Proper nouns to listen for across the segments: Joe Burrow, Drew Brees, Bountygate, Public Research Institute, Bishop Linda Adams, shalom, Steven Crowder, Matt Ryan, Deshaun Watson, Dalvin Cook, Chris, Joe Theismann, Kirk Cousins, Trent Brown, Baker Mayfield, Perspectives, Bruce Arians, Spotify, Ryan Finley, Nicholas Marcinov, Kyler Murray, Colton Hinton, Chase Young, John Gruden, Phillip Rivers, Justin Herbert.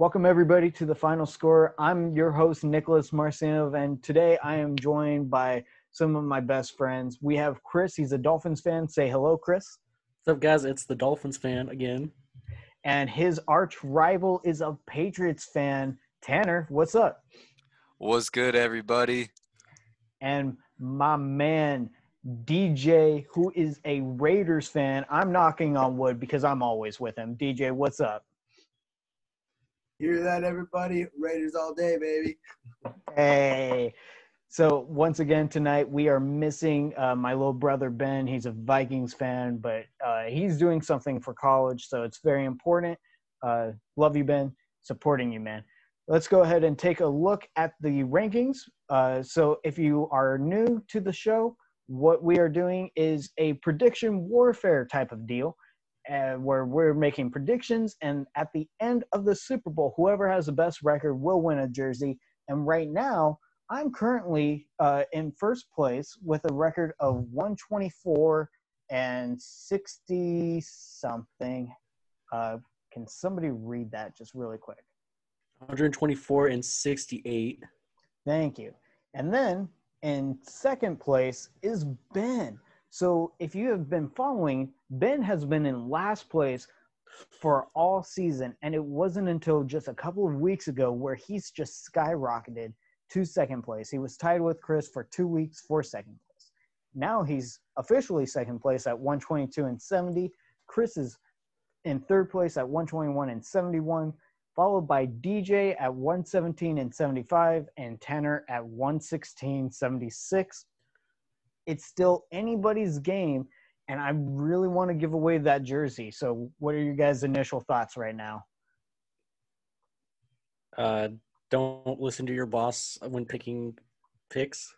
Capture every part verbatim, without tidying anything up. Welcome, everybody, to The Final Score. I'm your host, Nicholas Marcinov, and today I am joined by some of my best friends. We have Chris. He's a Dolphins fan. Say hello, Chris. What's up, guys? It's the Dolphins fan again. And his arch rival is a Patriots fan. Tanner, what's up? What's good, everybody? And my man, D J, who is a Raiders fan. I'm knocking on wood because I'm always with him. D J, what's up? Hear that, everybody? Raiders all day, baby. Hey. So once again tonight, we are missing uh, my little brother, Ben. He's a Vikings fan, but uh, he's doing something for college, so it's very important. Uh, love you, Ben. Supporting you, man. Let's go ahead and take a look at the rankings. Uh, so if you are new to the show, what we are doing is a prediction warfare type of deal. Uh, where we're making predictions, and at the end of the Super Bowl, whoever has the best record will win a jersey. And right now, I'm currently uh, in first place with a record of one twenty-four and sixty something. Uh, can somebody read that just really quick? one twenty-four and sixty-eight. Thank you. And then in second place is Ben. So if you have been following, Ben has been in last place for all season, and it wasn't until just a couple of weeks ago where he's just skyrocketed to second place. He was tied with Chris for two weeks for second place. Now he's officially second place at one twenty-two and seventy. Chris is in third place at one twenty-one and seventy-one, followed by D J at one seventeen and seventy-five and Tanner at one sixteen and seventy-six. It's still anybody's game, and I really want to give away that jersey. So what are your guys' initial thoughts right now? Uh, don't listen to your boss when picking picks.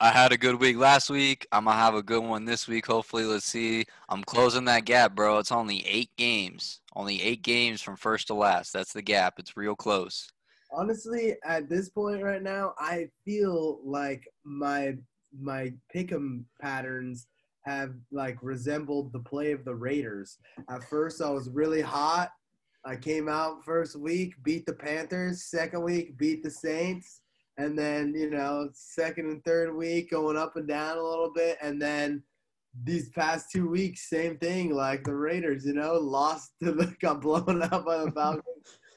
I had a good week last week. I'm going to have a good one this week, hopefully. Let's see. I'm closing that gap, bro. It's only eight games. Only eight games from first to last. That's the gap. It's real close. Honestly, at this point right now, I feel like my my pick'em patterns have like resembled the play of the Raiders. At first, I was really hot. I came out first week, beat the Panthers. Second week, beat the Saints, and then you know, second and third week, going up and down a little bit, and then these past two weeks, same thing. Like the Raiders, you know, lost to the got blown out by the Falcons.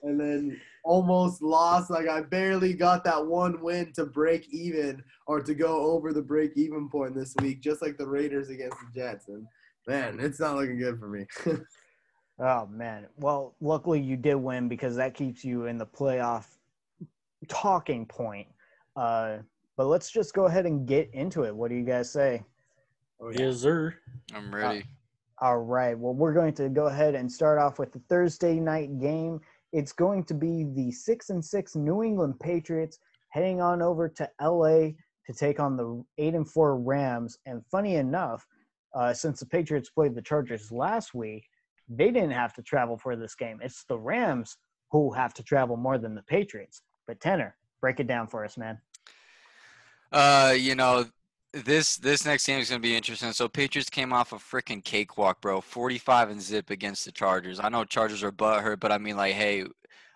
And then almost lost. Like, I barely got that one win to break even or to go over the break-even point this week, just like the Raiders against the Jets. And, man, it's not looking good for me. Oh, man. Well, luckily you did win because that keeps you in the playoff talking point. Uh, but let's just go ahead and get into it. What do you guys say? Oh, yeah. Yes, sir. I'm ready. Uh, all right. Well, we're going to go ahead and start off with the Thursday night game. It's going to be the six and six New England Patriots heading on over to L A to take on the eight and four Rams. And funny enough, uh, since the Patriots played the Chargers last week, they didn't have to travel for this game. It's the Rams who have to travel more than the Patriots. But Tanner, break it down for us, man. Uh, you know, This this next game is going to be interesting. So Patriots came off a freaking cakewalk, bro. forty-five and zip against the Chargers. I know Chargers are butthurt, but I mean, like, hey,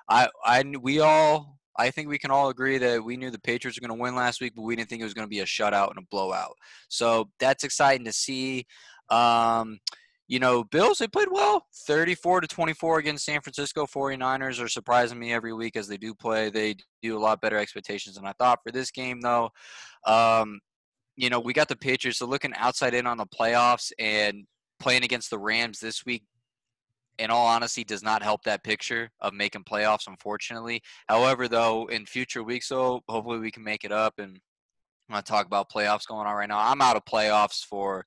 I I we all I think we can all agree that we knew the Patriots were going to win last week, but we didn't think it was going to be a shutout and a blowout. So that's exciting to see. Um, you know, Bills, they played well. thirty-four to twenty-four against San Francisco. forty-niners are surprising me every week as they do play. They do a lot better expectations than I thought for this game, though. Um, You know, we got the Patriots. They're looking outside in on the playoffs, and playing against the Rams this week, in all honesty, does not help that picture of making playoffs, unfortunately. However, though, in future weeks, though, hopefully we can make it up. And I'm going to talk about playoffs going on right now. I'm out of playoffs for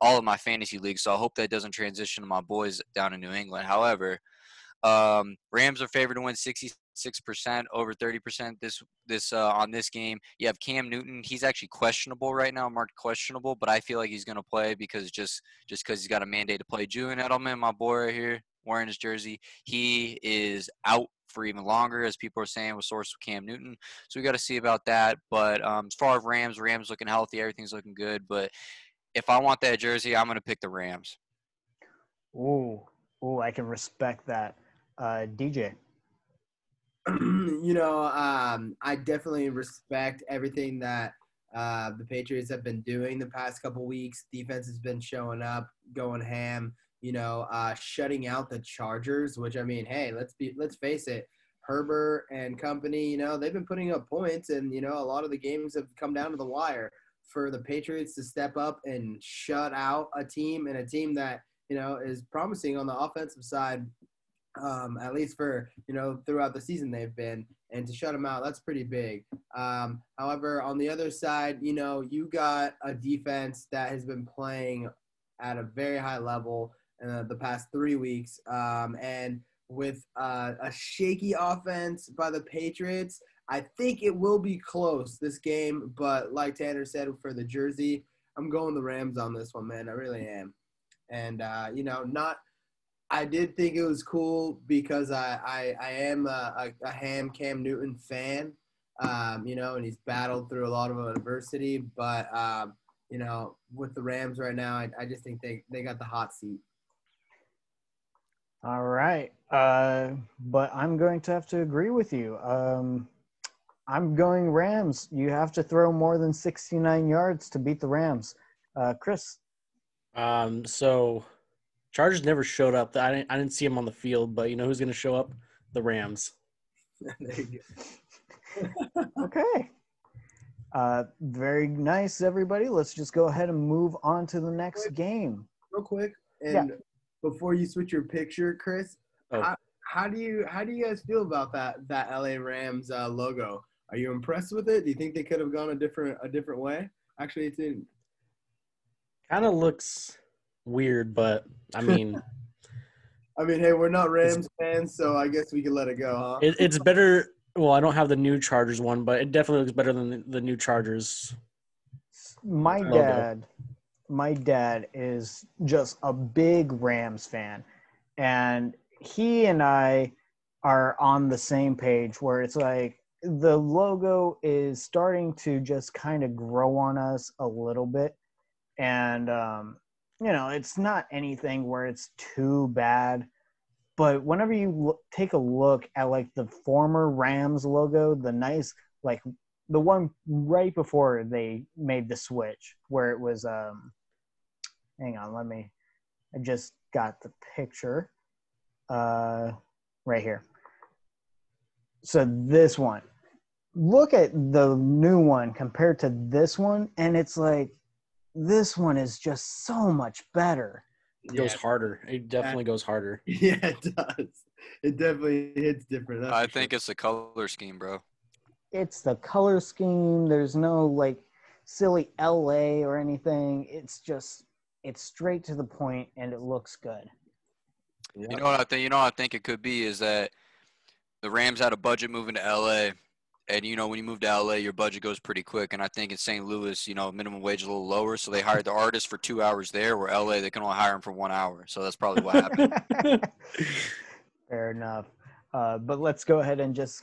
all of my fantasy leagues, so I hope that doesn't transition to my boys down in New England. However, um, Rams are favored to win sixty-six percent over thirty percent this this uh, on this game. You have Cam Newton. He's actually questionable right now, marked questionable, but I feel like he's going to play because just just because he's got a mandate to play. Julian Edelman, my boy right here, wearing his jersey, he is out for even longer, as people are saying, with source of Cam Newton. So we got to see about that. But um, as far as Rams, Rams looking healthy, everything's looking good. But if I want that jersey, I'm going to pick the Rams. Ooh, ooh, I can respect that. Uh, D J. You know, um, I definitely respect everything that uh, the Patriots have been doing the past couple weeks. Defense has been showing up, going ham, you know, uh, shutting out the Chargers, which, I mean, hey, let's be, let's face it, Herbert and company, you know, they've been putting up points, and, you know, a lot of the games have come down to the wire. For the Patriots to step up and shut out a team, and a team that, you know, is promising on the offensive side, um, at least for, you know, throughout the season they've been, and to shut them out, that's pretty big. Um, however, on the other side, you know, you got a defense that has been playing at a very high level uh, the past three weeks, um, and with uh, a shaky offense by the Patriots, I think it will be close, this game, but like Tanner said, for the jersey, I'm going the Rams on this one, man. I really am. And, uh, you know, not – I did think it was cool because I, I, I am a, a, a ham Cam Newton fan, um, you know, and he's battled through a lot of adversity. But, um, you know, with the Rams right now, I, I just think they, they got the hot seat. All right. Uh, but I'm going to have to agree with you. Um I'm going Rams. You have to throw more than sixty-nine yards to beat the Rams. Uh, Chris? Um, so, Chargers never showed up. I didn't, I didn't see him on the field, but you know who's going to show up? The Rams. There you go. Okay. Uh, very nice, everybody. Let's just go ahead and move on to the next quick, game. Real quick, and yeah. Before you switch your picture, Chris, oh. I, how do you how do you guys feel about that, that L A Rams uh, logo? Are you impressed with it? Do you think they could have gone a different a different way? Actually, it didn't. Kind of looks weird, but I mean, I mean, hey, we're not Rams fans, so I guess we can let it go, huh? It, it's better. Well, I don't have the new Chargers one, but it definitely looks better than the, the new Chargers. My logo. dad, my dad is just a big Rams fan, and he and I are on the same page where it's like. The logo is starting to just kind of grow on us a little bit. And, um, you know, it's not anything where it's too bad. But whenever you look, take a look at, like, the former Rams logo, the nice, like, the one right before they made the switch where it was um, – hang on, let me – I just got the picture uh, right here. So this one, look at the new one compared to this one, and it's like this one is just so much better. It yeah. goes harder. It definitely yeah. goes harder. Yeah, it does. It definitely hits different. That's I think sure. it's the color scheme, bro. It's the color scheme. There's no, like, silly L A or anything. It's just it's straight to the point, and it looks good. Yep. You know what I think? You know what I think it could be is that – the Rams had a budget moving to L A, and, you know, when you move to L A, your budget goes pretty quick. And I think in Saint Louis, you know, minimum wage is a little lower, so they hired the artist for two hours there, where L A, they can only hire him for one hour. So that's probably what happened. Fair enough. Uh, but let's go ahead and just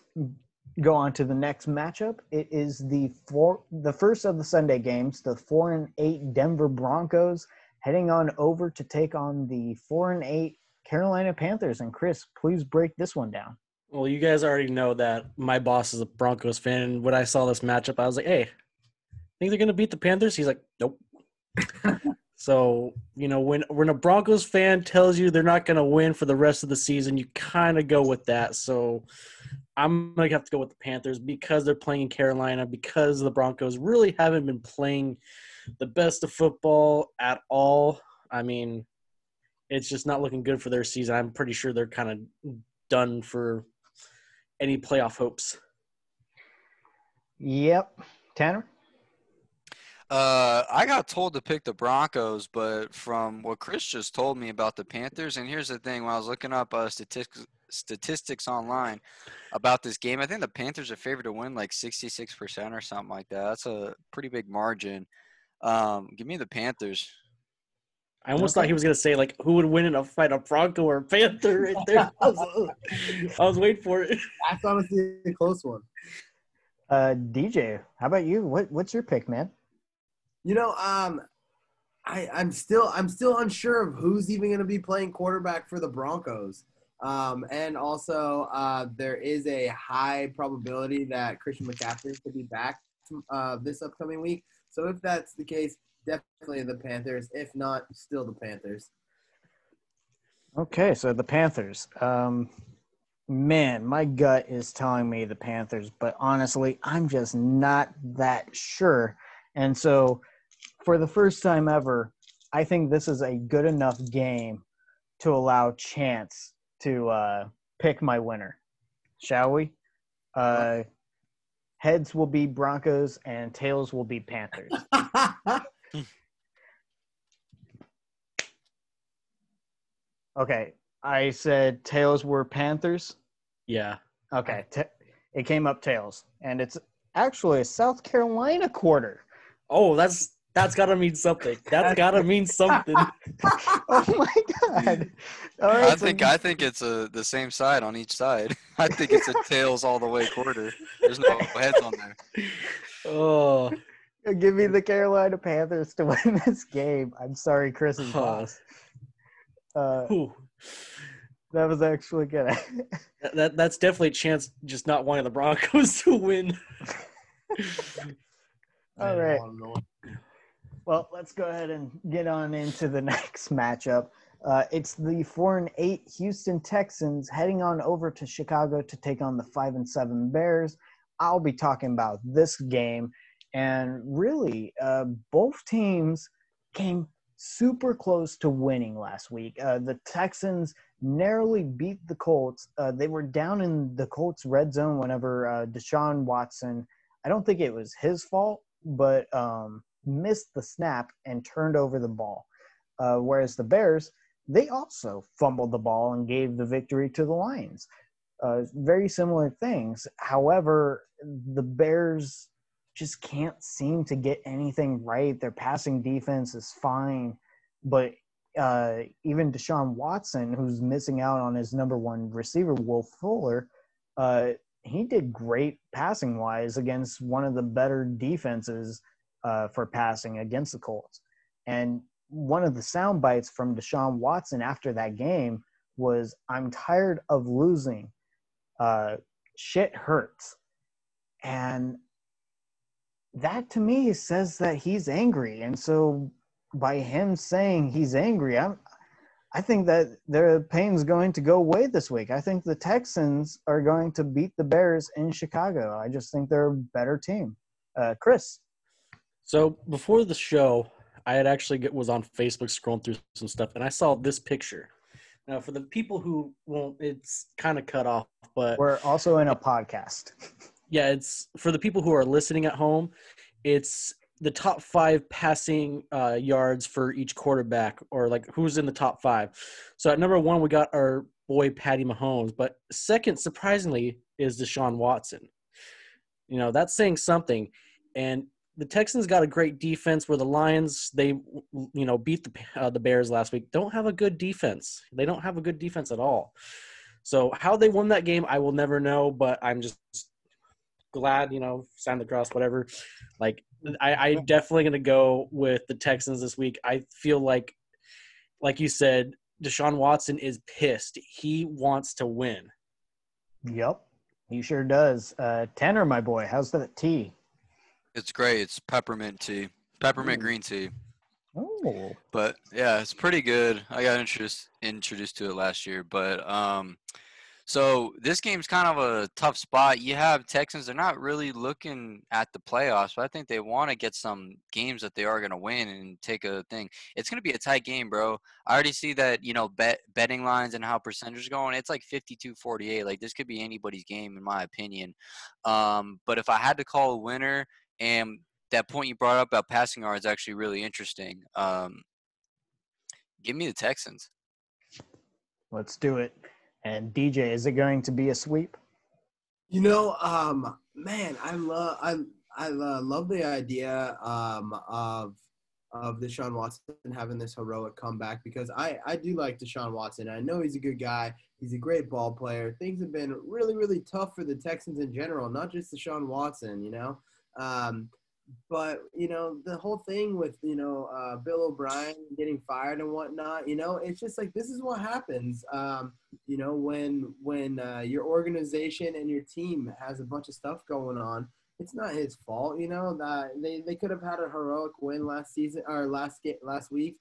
go on to the next matchup. It is the four, the first of the Sunday games, the four and eight Denver Broncos heading on over to take on the four and eight Carolina Panthers. And, Chris, please break this one down. Well, you guys already know that my boss is a Broncos fan. And when I saw this matchup, I was like, hey, think they're going to beat the Panthers? He's like, nope. So, you know, when, when a Broncos fan tells you they're not going to win for the rest of the season, you kind of go with that. So I'm going to have to go with the Panthers because they're playing in Carolina, because the Broncos really haven't been playing the best of football at all. I mean, it's just not looking good for their season. I'm pretty sure they're kind of done for – any playoff hopes? Yep. Tanner? Uh, I got told to pick the Broncos, but from what Chris just told me about the Panthers, and here's the thing, when I was looking up uh, statistics, statistics online about this game, I think the Panthers are favored to win like sixty-six percent or something like that. That's a pretty big margin. Um, give me the Panthers. I almost thought he was going to say, like, who would win in a fight, a Bronco or a Panther right there. I was, I was waiting for it. That's honestly a close one. Uh, D J, how about you? What What's your pick, man? You know, um, I, I'm still I'm still unsure of who's even going to be playing quarterback for the Broncos. Um, and also, uh, there is a high probability that Christian McCaffrey could be back uh, this upcoming week. So if that's the case, definitely the Panthers. If not, still the Panthers. Okay, so the Panthers. Um, man, my gut is telling me the Panthers, but honestly, I'm just not that sure. And so for the first time ever, I think this is a good enough game to allow chance to uh, pick my winner. Shall we? Uh, heads will be Broncos and tails will be Panthers. Okay. I said tails were Panthers? Yeah. Okay. T- it came up tails. And it's actually a South Carolina quarter. Oh, that's that's got to mean something. That's got to mean something. Oh, my God. All right, I think so... I think it's a, the same side on each side. I think it's a tails all the way quarter. There's no heads on there. Oh. Give me the Carolina Panthers to win this game. I'm sorry, Chris is lost. Uh, that was actually good. that, that that's definitely a chance, just not wanting the Broncos to win. All right. Well, let's go ahead and get on into the next matchup. Uh, it's the four and eight Houston Texans heading on over to Chicago to take on the five and seven Bears. I'll be talking about this game, and really, uh, both teams came super close to winning last week. Uh, the Texans narrowly beat the Colts. Uh, they were down in the Colts' red zone whenever uh, Deshaun Watson, I don't think it was his fault, but um, missed the snap and turned over the ball. Uh, whereas the Bears, they also fumbled the ball and gave the victory to the Lions. Uh, very similar things. However, the Bears just can't seem to get anything right. Their passing defense is fine, but uh, even Deshaun Watson, who's missing out on his number one receiver, Will Fuller, uh, he did great passing-wise against one of the better defenses uh, for passing against the Colts. And one of the sound bites from Deshaun Watson after that game was, "I'm tired of losing. Uh, shit hurts." And that to me says that he's angry. And so by him saying he's angry, I'm, I think that the pain's going to go away this week. I think the Texans are going to beat the Bears in Chicago. I just think they're a better team. Uh, Chris. So before the show, I had actually get, was on Facebook scrolling through some stuff, and I saw this picture. Now, for the people who won't, it's kind of cut off, but we're also in a podcast. Yeah, it's for the people who are listening at home. It's the top five passing uh, yards for each quarterback, or like who's in the top five. So at number one, we got our boy Patty Mahomes, but second, surprisingly, is Deshaun Watson. You know, that's saying something. And the Texans got a great defense, where the Lions, they you know beat the uh, the Bears last week. Don't have a good defense. They don't have a good defense at all. So how they won that game, I will never know. But I'm just glad, you know, sign the cross, whatever. Like, I, I definitely going to go with the Texans this week. I feel like, like you said, Deshaun Watson is pissed. He wants to win. Yep, he sure does. Uh, Tanner, my boy, how's that tea? It's great. It's peppermint tea, peppermint Ooh. green tea. Oh, but yeah, it's pretty good. I got introduced introduced to it last year, but um. So this game's kind of a tough spot. You have Texans, they're not really looking at the playoffs, but I think they want to get some games that they are going to win and take a thing. It's going to be a tight game, bro. I already see that, you know, bet, betting lines and how percentage is going. It's like fifty-two forty-eight. Like, this could be anybody's game in my opinion. Um, but if I had to call a winner, and that point you brought up about passing yards is actually really interesting. Um, give me the Texans. Let's do it. And D J, is it going to be a sweep? You know, um, man, I love I I uh, love the idea um, of of Deshaun Watson having this heroic comeback, because I, I do like Deshaun Watson. I know he's a good guy. He's a great ball player. Things have been really, really tough for the Texans in general, not just Deshaun Watson, you know. Um, But, you know, the whole thing with, you know, uh, Bill O'Brien getting fired and whatnot, you know, it's just like this is what happens, um, you know, when when uh, your organization and your team has a bunch of stuff going on. It's not his fault, you know, that they, they could have had a heroic win last season or last game, last week,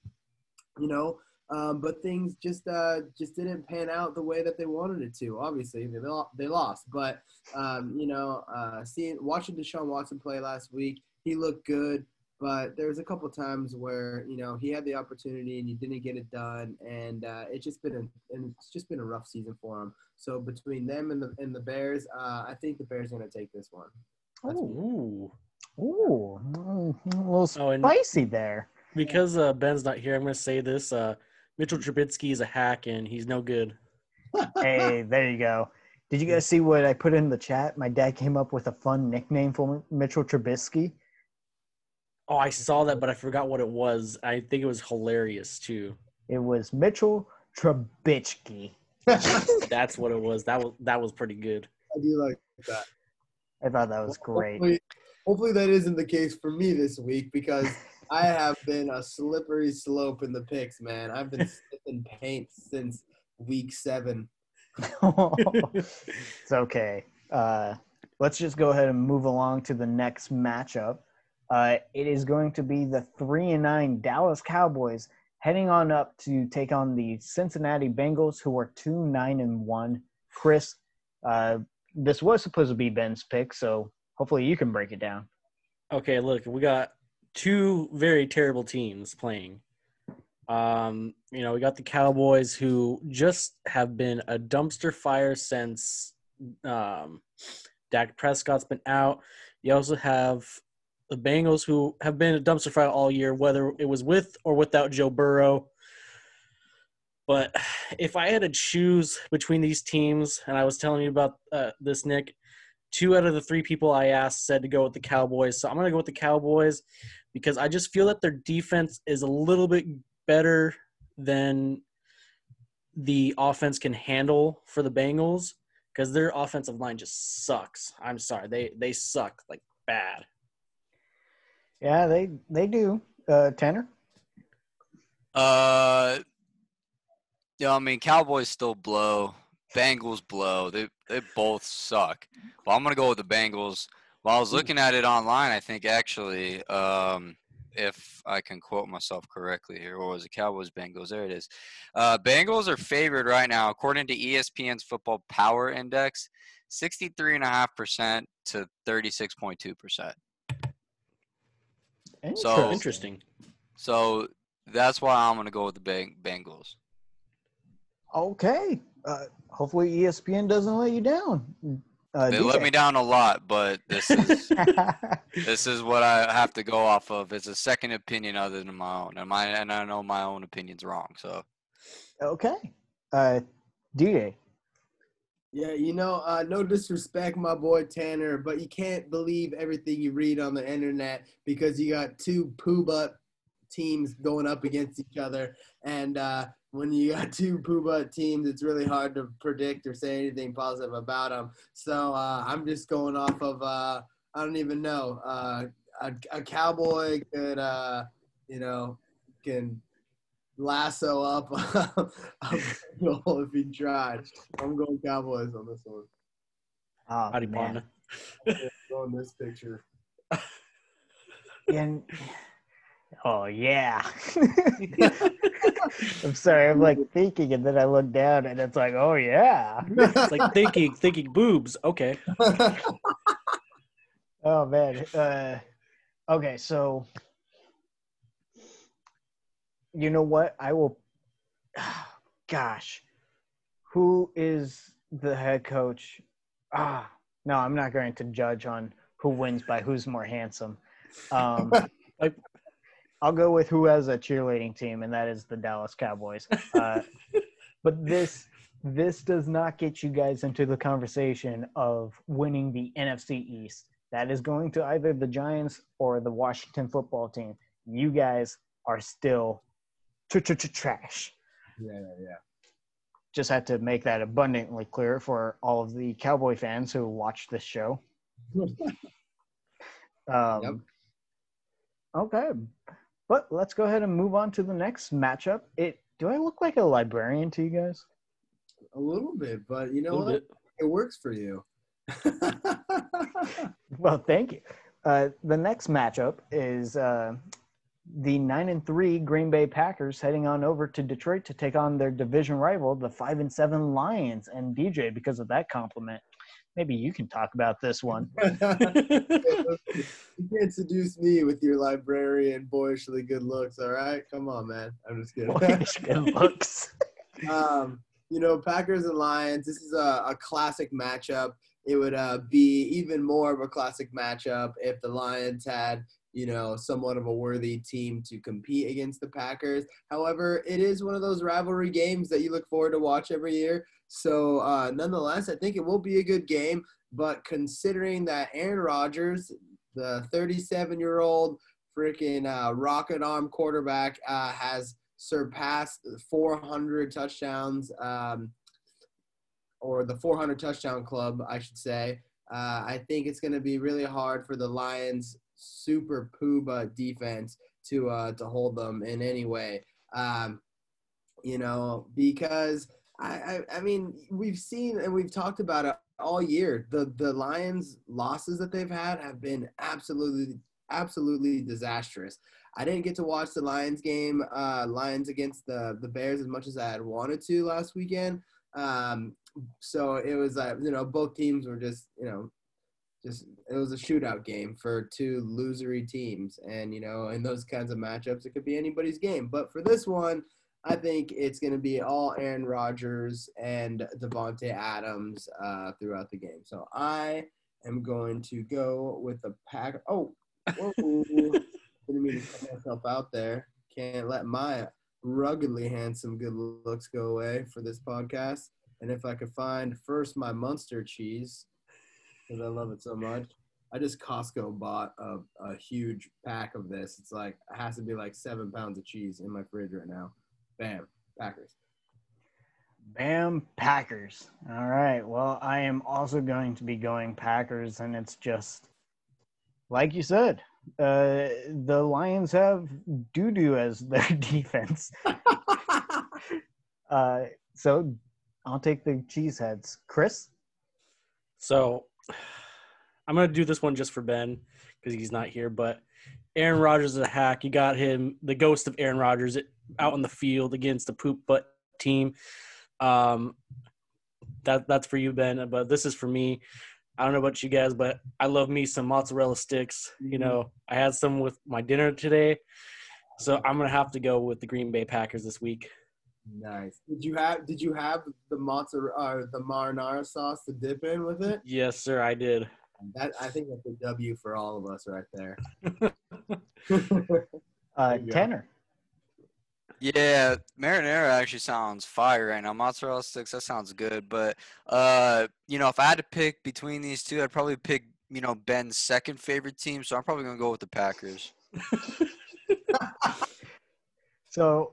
you know, um, but things just uh, just didn't pan out the way that they wanted it to. Obviously, they they lost, but um, you know, uh, seeing watching Deshaun Watson play last week, he looked good, but there was a couple times where, you know, he had the opportunity and he didn't get it done, and uh, it's just been a, and it's just been a rough season for him. So between them and the and the Bears, uh, I think the Bears are going to take this one. Ooh, ooh, a little spicy oh, there. Because uh, Ben's not here, I'm going to say this: uh, Mitchell Trubisky is a hack, and he's no good. Hey, there you go. Did you guys see what I put in the chat? My dad came up with a fun nickname for Mitchell Trubisky. Oh, I saw that, but I forgot what it was. I think it was hilarious too. It was Mitchell Trubisky. That's what it was. That was that was pretty good. I do like that. I thought that was great. Hopefully, hopefully that isn't the case for me this week, because I have been a slippery slope in the picks, man. I've been slipping paint since week seven. It's okay. Uh, let's just go ahead and move along to the next matchup. Uh, it is going to be the three and nine Dallas Cowboys heading on up to take on the Cincinnati Bengals, who are two nine and one. Chris, uh, this was supposed to be Ben's pick, so hopefully you can break it down. Okay, look, we got two very terrible teams playing. Um, you know, we got the Cowboys, who just have been a dumpster fire since um, Dak Prescott's been out. You also have the Bengals, who have been a dumpster fire all year, whether it was with or without Joe Burrow. But if I had to choose between these teams, and I was telling you about uh, this, Nick, two out of the three people I asked said to go with the Cowboys. So I'm going to go with the Cowboys because I just feel that their defense is a little bit better than the offense can handle for the Bengals, because their offensive line just sucks. I'm sorry. They they suck, like, bad. Yeah, they, they do. Uh, Tanner? Uh... Yeah, I mean, Cowboys still blow. Bengals blow. They they both suck. But I'm gonna go with the Bengals. While I was looking at it online, I think actually, um, if I can quote myself correctly here, what was it? Cowboys Bengals. There it is. Uh, Bengals are favored right now, according to E S P N's Football Power Index, sixty-three and a half percent to thirty-six point two percent. So interesting. So that's why I'm gonna go with the bang- Bengals. Okay. Uh, hopefully E S P N doesn't let you down. Uh, they D J. Let me down a lot, but this is this is what I have to go off of. It's a second opinion other than my own, and, my, and I know my own opinion's wrong. So, okay, uh, D J. Yeah, you know, uh, no disrespect, my boy Tanner, but you can't believe everything you read on the internet, because you got two poo-butt teams going up against each other, and uh, when you got two poo-butt teams, it's really hard to predict or say anything positive about them. So uh, I'm just going off of uh, I don't even know uh, a, a Cowboy could uh, you know can lasso up a goal if he tried. I'm going Cowboys on this one. Oh, howdy, man. I'm going this picture. And oh yeah. I'm sorry, I'm like thinking, and then I look down, and it's like, oh yeah. It's like thinking, thinking boobs. Okay. Oh man. Uh, okay, so you know what? I will. Oh, gosh, who is the head coach? Ah, no, I'm not going to judge on who wins by who's more handsome. Um, like. I'll go with who has a cheerleading team, and that is the Dallas Cowboys. Uh, but this this does not get you guys into the conversation of winning the N F C East. That is going to either the Giants or the Washington football team. You guys are still trash. Yeah, yeah. Just had to make that abundantly clear for all of the Cowboy fans who watch this show. Um, yep. Okay. But let's go ahead and move on to the next matchup. It do I look like a librarian to you guys? A little bit, but you know what? Bit. It works for you. Well, thank you. Uh, the next matchup is uh, the nine and three Green Bay Packers heading on over to Detroit to take on their division rival, the five and seven Lions. And D J, because of that compliment, maybe you can talk about this one. You can't seduce me with your librarian boyishly good looks. All right, come on, man. I'm just kidding. Boyish good looks. um, you know, Packers and Lions. This is a, a classic matchup. It would uh, be even more of a classic matchup if the Lions had, you know, somewhat of a worthy team to compete against the Packers. However, it is one of those rivalry games that you look forward to watch every year. So, uh, nonetheless, I think it will be a good game. But considering that Aaron Rodgers, the thirty-seven-year-old freaking uh, rocket arm quarterback, uh, has surpassed four hundred touchdowns um or the four hundred touchdown club, I should say. Uh, I think it's going to be really hard for the Lions' super Pooba defense to uh, to hold them in any way. Um, you know, because, I, I, I mean, we've seen and we've talked about it all year. The, the Lions' losses that they've had have been absolutely, absolutely disastrous. I didn't get to watch the Lions game, uh, Lions against the, the Bears, as much as I had wanted to last weekend. Um, so it was like, you know, both teams were just, you know, just, it was a shootout game for two losery teams. And, you know, in those kinds of matchups, it could be anybody's game. But for this one, I think it's going to be all Aaron Rodgers and Devontae Adams, uh, throughout the game. So I am going to go with the Pack. Oh, whoa. Didn't mean to put myself out there. Can't let my ruggedly handsome good looks go away for this podcast. And if I could find first my Munster cheese, because I love it so much. I just Costco bought a, a huge pack of this. It's like, it has to be like seven pounds of cheese in my fridge right now. Bam, Packers. Bam, Packers. All right. Well, I am also going to be going Packers, and it's just like you said. Uh, the Lions have doo-doo as their defense. uh, so I'll take the cheeseheads. Chris? So I'm going to do this one just for Ben because he's not here, but Aaron Rodgers is a hack. You got him, the ghost of Aaron Rodgers, out on the field against the poop butt team. Um, that That's for you, Ben, but this is for me. I don't know about you guys, but I love me some mozzarella sticks. You know, I had some with my dinner today, so I'm gonna have to go with the Green Bay Packers this week. Nice. Did you have Did you have the mozzarella, uh, the marinara sauce to dip in with it? Yes, sir, I did. That I think that's a W for all of us right there. uh, there Tanner. Yeah, marinara actually sounds fire right now. Mozzarella sticks, that sounds good. But, uh, you know, if I had to pick between these two, I'd probably pick, you know, Ben's second favorite team. So I'm probably going to go with the Packers. So,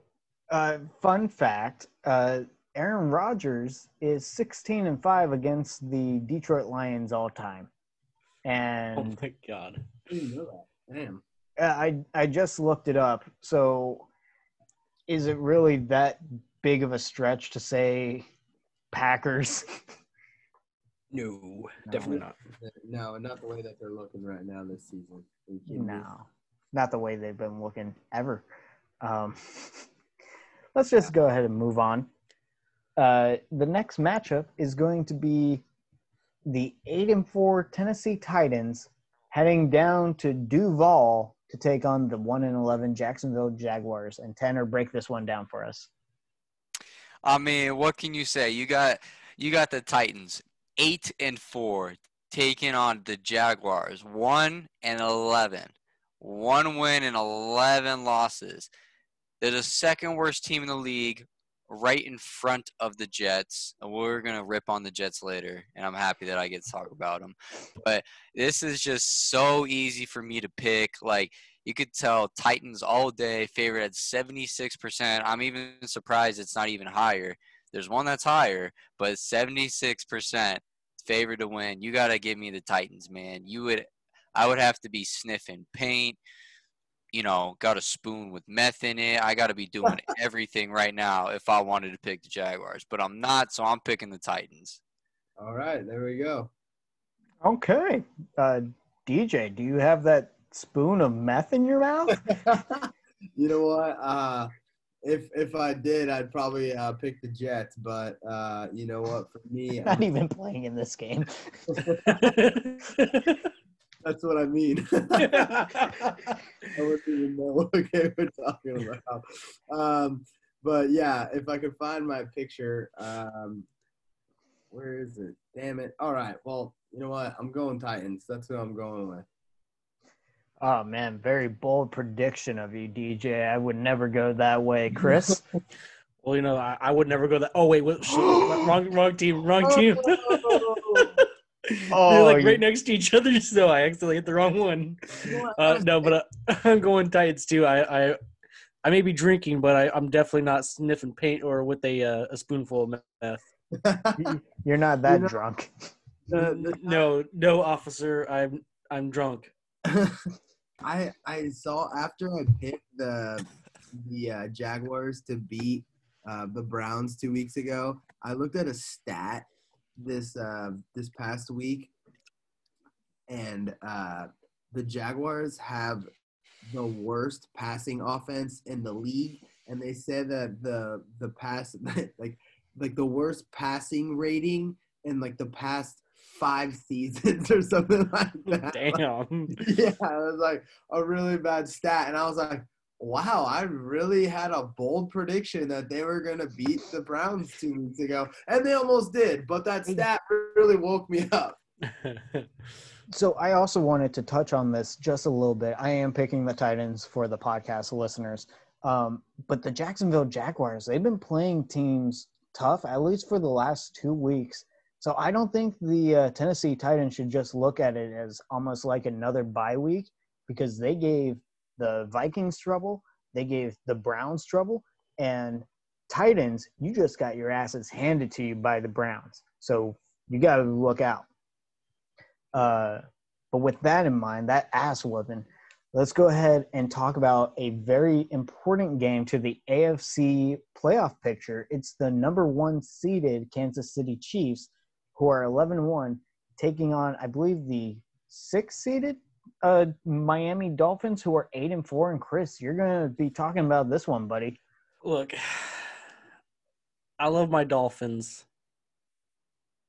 uh, fun fact, uh, Aaron Rodgers is sixteen and five against the Detroit Lions all time. And oh, my God. I didn't know that. Damn. I, I just looked it up. So, is it really that big of a stretch to say Packers? No, definitely not. No, not the way that they're looking right now this season. No, not the way they've been looking ever. Um, let's just go ahead and move on. Uh, the next matchup is going to be the eight and four Tennessee Titans heading down to Duval to take on the one and eleven Jacksonville Jaguars. And Tanner, break this one down for us. I mean, what can you say? You got you got the Titans eight and four taking on the Jaguars one and eleven, one win and eleven losses. They're the second worst team in the league, right in front of the Jets. And we're gonna rip on the Jets later, and I'm happy that I get to talk about them. But this is just so easy for me to pick. Like, you could tell Titans all day, favorite at seventy-six percent. I'm even surprised it's not even higher. There's one that's higher, but seventy-six percent favored to win. You gotta give me the Titans, man. You would, I would have to be sniffing paint, you know, got a spoon with meth in it. I got to be doing everything right now if I wanted to pick the Jaguars, but I'm not, so I'm picking the Titans. All right, there we go. Okay. Uh, D J, do you have that spoon of meth in your mouth? You know what? Uh, if if I did, I'd probably uh, pick the Jets, but uh, you know what? For me, I'm not even playing in this game. That's what I mean. I wouldn't even know what game we're talking about. Um, but, yeah, if I could find my picture. Um, where is it? Damn it. All right. Well, you know what? I'm going Titans. That's who I'm going with. Oh, man. Very bold prediction of you, D J. I would never go that way. Chris? Well, you know, I, I would never go that – oh, wait. What, wrong, wrong team. Wrong team. Oh, they're like right next to each other, so I accidentally hit the wrong one. Uh, no, but I, I'm going Titans too. I, I, I may be drinking, but I, I'm definitely not sniffing paint or with a uh, a spoonful of meth. You're not that You're not, drunk. Uh, no, no, officer, I'm I'm drunk. I I saw after I picked the the uh, Jaguars to beat uh, the Browns two weeks ago. I looked at a stat this uh this past week, and uh the Jaguars have the worst passing offense in the league, and they said that the the pass like like the worst passing rating in like the past five seasons or something like that. Damn. Like, yeah, it was like a really bad stat, and I was like, wow, I really had a bold prediction that they were going to beat the Browns two weeks ago. And they almost did, but that stat really woke me up. So I also wanted to touch on this just a little bit. I am picking the Titans for the podcast listeners. Um, but the Jacksonville Jaguars, they've been playing teams tough, at least for the last two weeks. So I don't think the uh, Tennessee Titans should just look at it as almost like another bye week, because they gave – the Vikings trouble, they gave the Browns trouble, and Titans, you just got your asses handed to you by the Browns. So you got to look out. Uh, but with that in mind, that ass whooping, let's go ahead and talk about a very important game to the A F C playoff picture. It's the number one seeded Kansas City Chiefs, who are eleven and one, taking on, I believe, the six seeded Uh, Miami Dolphins, who are eight and four, and Chris, you're gonna be talking about this one, buddy. Look, I love my Dolphins,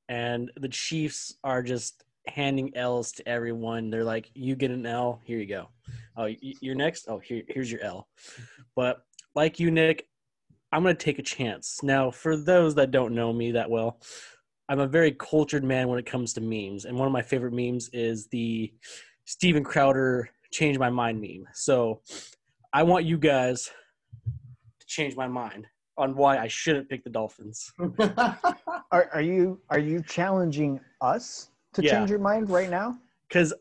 and the Chiefs are just handing L's to everyone. They're like, "You get an L, here you go. Oh, you're next. Oh, here, here's your L." But like you, Nick, I'm gonna take a chance. Now, for those that don't know me that well, I'm a very cultured man when it comes to memes, and one of my favorite memes is the Steven Crowder changed my mind meme. So I want you guys to change my mind on why I shouldn't pick the Dolphins. Are, are you are you challenging us to yeah. change your mind right now? Because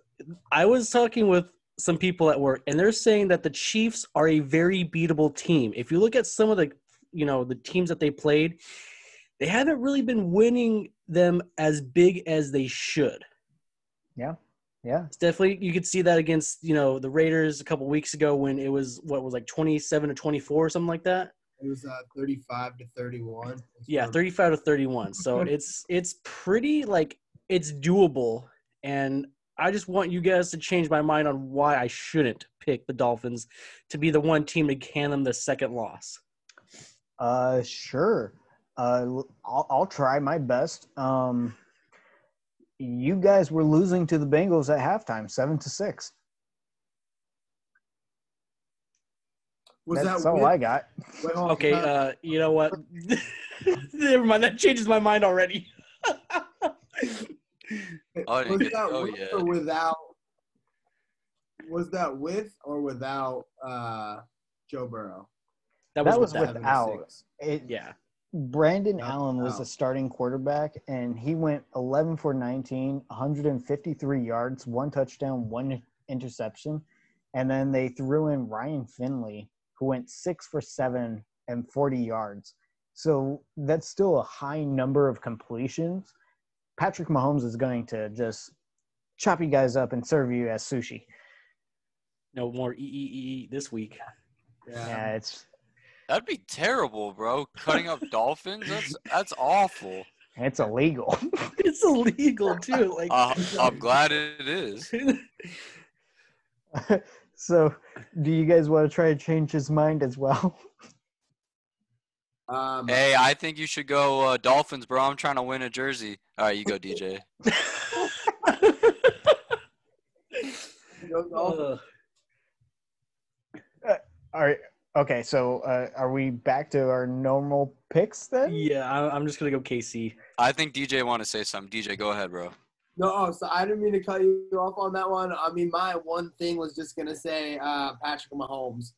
I was talking with some people at work, and they're saying that the Chiefs are a very beatable team. If you look at some of the, you know, the teams that they played, they haven't really been winning them as big as they should. Yeah. Yeah, it's definitely, you could see that against, you know, the Raiders a couple weeks ago when it was what was like twenty-seven to twenty-four or something like that. It was uh, thirty-five to thirty-one. Yeah, thirty-five to thirty-one. So it's it's pretty like it's doable, and I just want you guys to change my mind on why I shouldn't pick the Dolphins to be the one team to hand them the second loss. Uh, sure. Uh, I'll I'll try my best. Um. You guys were losing to the Bengals at halftime, seven to six. Was That's that all with, I got. Wait, oh, okay, uh, you know what? Never mind. That changes my mind already. oh, was that oh, with yeah. or without? Was that with or without uh, Joe Burrow? That was, that was without. without. It, yeah. Brandon oh, Allen was the starting quarterback, and he went eleven for nineteen, one hundred fifty-three yards, one touchdown, one interception. And then they threw in Ryan Finley, who went six for seven and forty yards. So that's still a high number of completions. Patrick Mahomes is going to just chop you guys up and serve you as sushi. no more E E E this week. Yeah, yeah it's that'd be terrible, bro. Cutting up dolphins? That's that's awful. It's illegal. It's illegal too. Like uh, I'm glad it is. So, do you guys want to try to change his mind as well? Um, hey, I think you should go uh, Dolphins, bro. I'm trying to win a jersey. All right, you go, D J. uh, all right. Okay, so uh, are we back to our normal picks then? Yeah, I, I'm just going to go K C. I think D J want to say something. D J, go ahead, bro. No, so I didn't mean to cut you off on that one. I mean, my one thing was just going to say uh, Patrick Mahomes.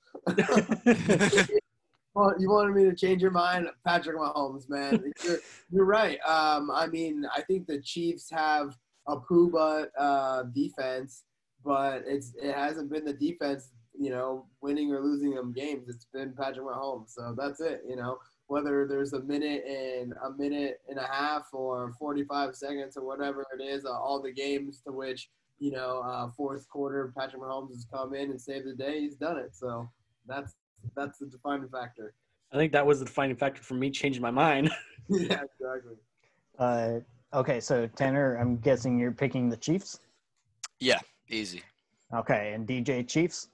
Well, you wanted me to change your mind? Patrick Mahomes, man. You're, you're right. Um, I mean, I think the Chiefs have a poo-butt uh, defense, but it's it hasn't been the defense – you know, winning or losing them games. It's been Patrick Mahomes. So that's it, you know. Whether there's a minute and a minute and a half or forty-five seconds or whatever it is, uh, all the games to which, you know, uh, fourth quarter Patrick Mahomes has come in and saved the day, he's done it. So that's that's the defining factor. I think that was the defining factor for me changing my mind. Yeah, exactly. Uh, okay, so Tanner, I'm guessing you're picking the Chiefs? Yeah, easy. Okay, and D J Chiefs?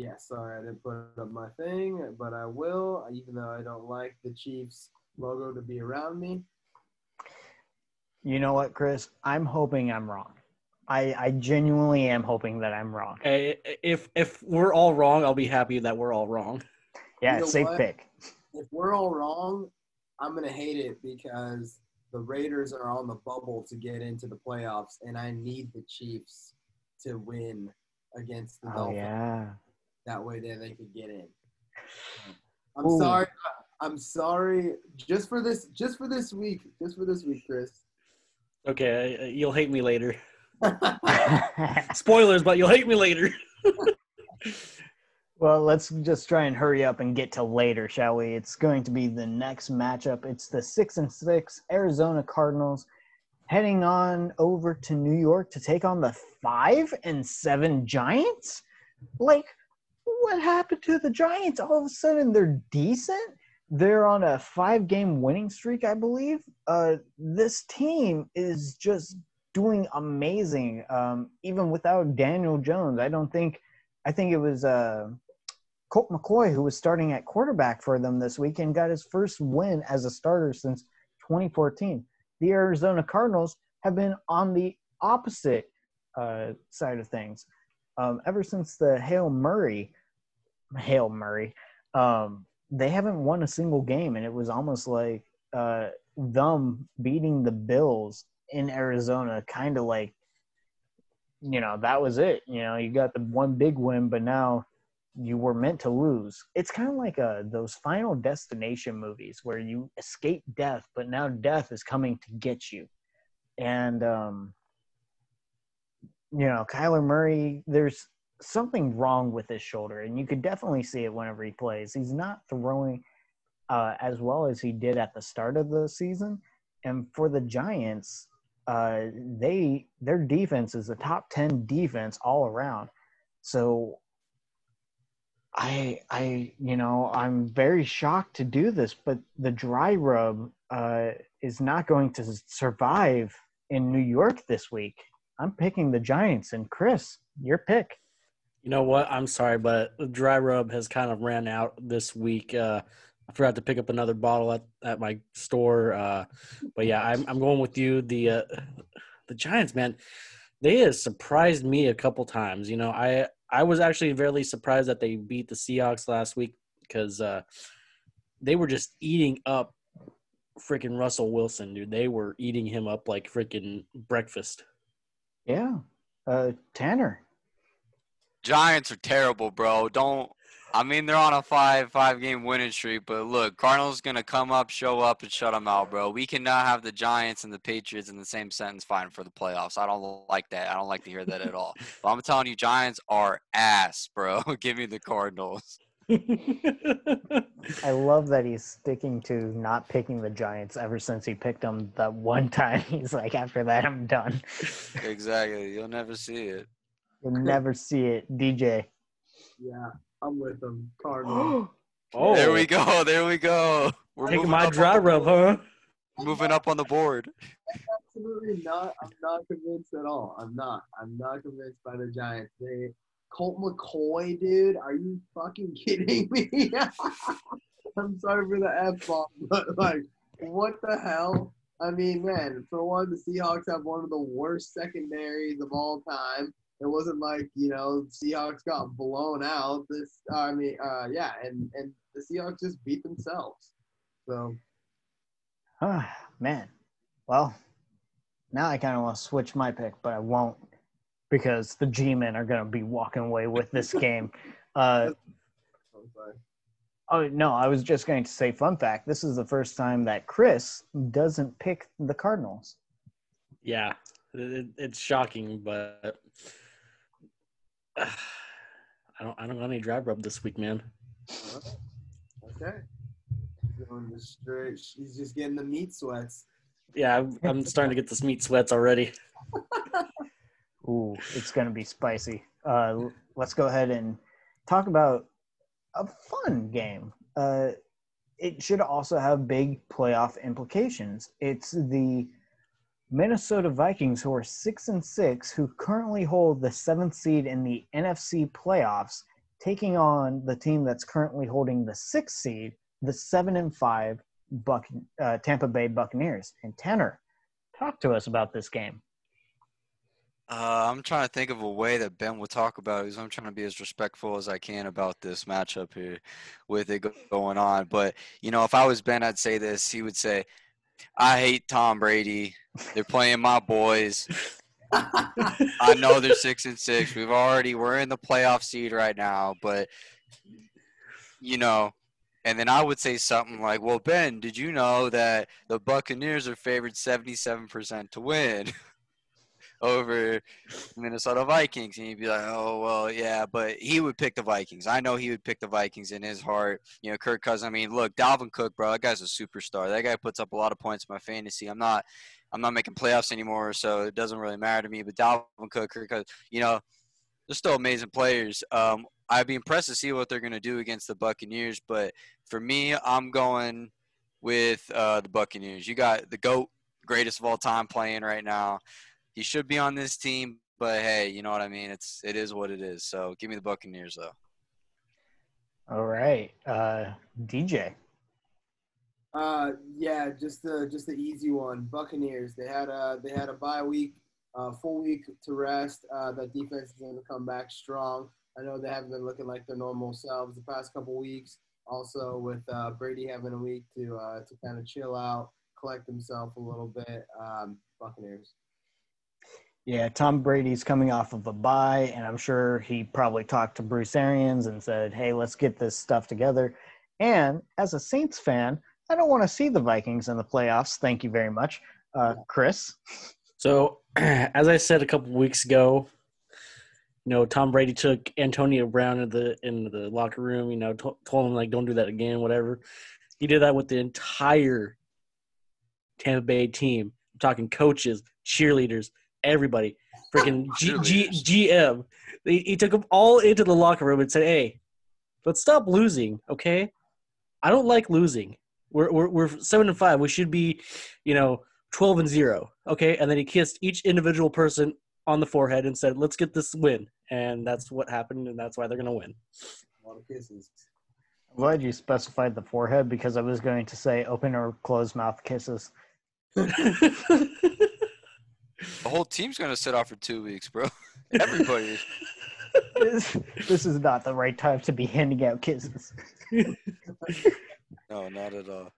Yeah, sorry, I didn't put up my thing, but I will, even though I don't like the Chiefs logo to be around me. You know what, Chris? I'm hoping I'm wrong. I, I genuinely am hoping that I'm wrong. If if we're all wrong, I'll be happy that we're all wrong. Yeah, you know safe what? Pick. If we're all wrong, I'm going to hate it because the Raiders are on the bubble to get into the playoffs, and I need the Chiefs to win against the oh, Dolphins. Yeah. That way there they could get in. I'm Ooh. sorry. I'm sorry. Just for this, just for this week, just for this week, Chris. Okay. You'll hate me later. Spoilers, but you'll hate me later. Well, let's just try and hurry up and get to later, shall we? It's going to be the next matchup. It's the six and six Arizona Cardinals heading on over to New York to take on the five and seven Giants. Like, what happened to the Giants? All of a sudden, they're decent. They're on a five-game winning streak, I believe. Uh, this team is just doing amazing, um, even without Daniel Jones. I don't think – I think it was uh, Colt McCoy who was starting at quarterback for them this week and got his first win as a starter since twenty fourteen. The Arizona Cardinals have been on the opposite uh, side of things. Um, ever since the Hail Murray – Hail Murray, um, they haven't won a single game, and it was almost like uh, them beating the Bills in Arizona, kind of like, you know, that was it. You know, you got the one big win, but now you were meant to lose. It's kind of like uh, those Final Destination movies where you escape death, but now death is coming to get you. And, um, you know, Kyler Murray, there's – something wrong with his shoulder, and you could definitely see it whenever he plays. He's not throwing uh, as well as he did at the start of the season. And for the Giants, uh, they their defense is a top ten defense all around. So I I you know I'm very shocked to do this, but the dry rub uh, is not going to survive in New York this week. I'm picking the Giants, and Chris, your pick. You know what? I'm sorry, but the dry rub has kind of ran out this week. Uh, I forgot to pick up another bottle at, at my store. Uh, but, yeah, I'm, I'm going with you. The uh, the Giants, man, they have surprised me a couple times. You know, I, I was actually very surprised that they beat the Seahawks last week because uh, they were just eating up freaking Russell Wilson, dude. They were eating him up like freaking breakfast. Yeah. Uh, Tanner. Giants are terrible, bro. Don't I mean they're on a five five game winning streak, but look, Cardinals gonna come up, show up, and shut them out, bro. We cannot have the Giants and the Patriots in the same sentence fighting for the playoffs. I don't like that. I don't like to hear that at all. But I'm telling you, Giants are ass, bro. Give me the Cardinals. I love that he's sticking to not picking the Giants ever since he picked them that one time. He's like, after that, I'm done. Exactly. You'll never see it. You'll never see it, D J. Yeah, I'm with them. Cardinals. Oh, there we go. There we go. We're taking my dry rub, huh? Moving up on the board. Absolutely not. I'm not convinced at all. I'm not. I'm not convinced by the Giants. They Colt McCoy, dude. Are you fucking kidding me? I'm sorry for the F bomb, but like, what the hell? I mean, man, for one, the Seahawks have one of the worst secondaries of all time. It wasn't like, you know, Seahawks got blown out. This, I mean, uh, yeah, and, and the Seahawks just beat themselves. So, oh, man. Well, now I kind of want to switch my pick, but I won't because the G-men are going to be walking away with this game. Uh, I'm sorry. Oh, no, I was just going to say, fun fact, this is the first time that Chris doesn't pick the Cardinals. Yeah, it, it's shocking, but uh, I don't I don't got any dry rub this week, man. Okay. He's just getting the meat sweats. Yeah, I'm, I'm starting to get this meat sweats already. Ooh, it's going to be spicy. Uh, let's go ahead and talk about a fun game. Uh, it should also have big playoff implications. It's the Minnesota Vikings, who are six and six, who currently hold the seventh seed in the N F C playoffs, taking on the team that's currently holding the sixth seed, the seven and five Buc- uh, Tampa Bay Buccaneers. And Tanner, talk to us about this game. Uh, I'm trying to think of a way that Ben will talk about it because I'm trying to be as respectful as I can about this matchup here with it going on. But, you know, if I was Ben, I'd say this. He would say, I hate Tom Brady. They're playing my boys. I know they're six and six. We've already – we're in the playoff seed right now. But, you know, and then I would say something like, well, Ben, did you know that the Buccaneers are favored seventy-seven percent to win over Minnesota Vikings? And he'd be like, oh, well, yeah, but he would pick the Vikings. I know he would pick the Vikings in his heart. You know, Kirk Cousins, I mean, look, Dalvin Cook, bro, that guy's a superstar. That guy puts up a lot of points in my fantasy. I'm not I'm not making playoffs anymore, so it doesn't really matter to me. But Dalvin Cook, Kirk Cousins, you know, they're still amazing players. Um, I'd be impressed to see what they're going to do against the Buccaneers. But for me, I'm going with uh, the Buccaneers. You got the GOAT, greatest of all time, playing right now. He should be on this team, but hey, you know what I mean? It's it is what it is. So give me the Buccaneers, though. All right, uh, D J. Uh, yeah, just the just the easy one. Buccaneers. They had a they had a bye week, uh, full week to rest. Uh, that defense is going to come back strong. I know they haven't been looking like their normal selves the past couple weeks. Also, with uh, Brady having a week to uh, to kind of chill out, collect himself a little bit. Um, Buccaneers. Yeah, Tom Brady's coming off of a bye, and I'm sure he probably talked to Bruce Arians and said, hey, let's get this stuff together. And as a Saints fan, I don't want to see the Vikings in the playoffs. Thank you very much. Uh, Chris? So, as I said a couple weeks ago, you know, Tom Brady took Antonio Brown in the, in the locker room, you know, t- told him, like, don't do that again, whatever. He did that with the entire Tampa Bay team. I'm talking coaches, cheerleaders, everybody, freaking G- G- GM. He, he took them all into the locker room and said, hey, let's stop losing, okay? I don't like losing. We're we're, we're seven and five. We should be, you know, twelve and zero, okay? And then he kissed each individual person on the forehead and said, let's get this win. And that's what happened, and that's why they're going to win. A lot of kisses. I'm glad you specified the forehead because I was going to say open or closed mouth kisses. The whole team's going to sit off for two weeks, bro. Everybody. this, this is not the right time to be handing out kisses. No, not at all.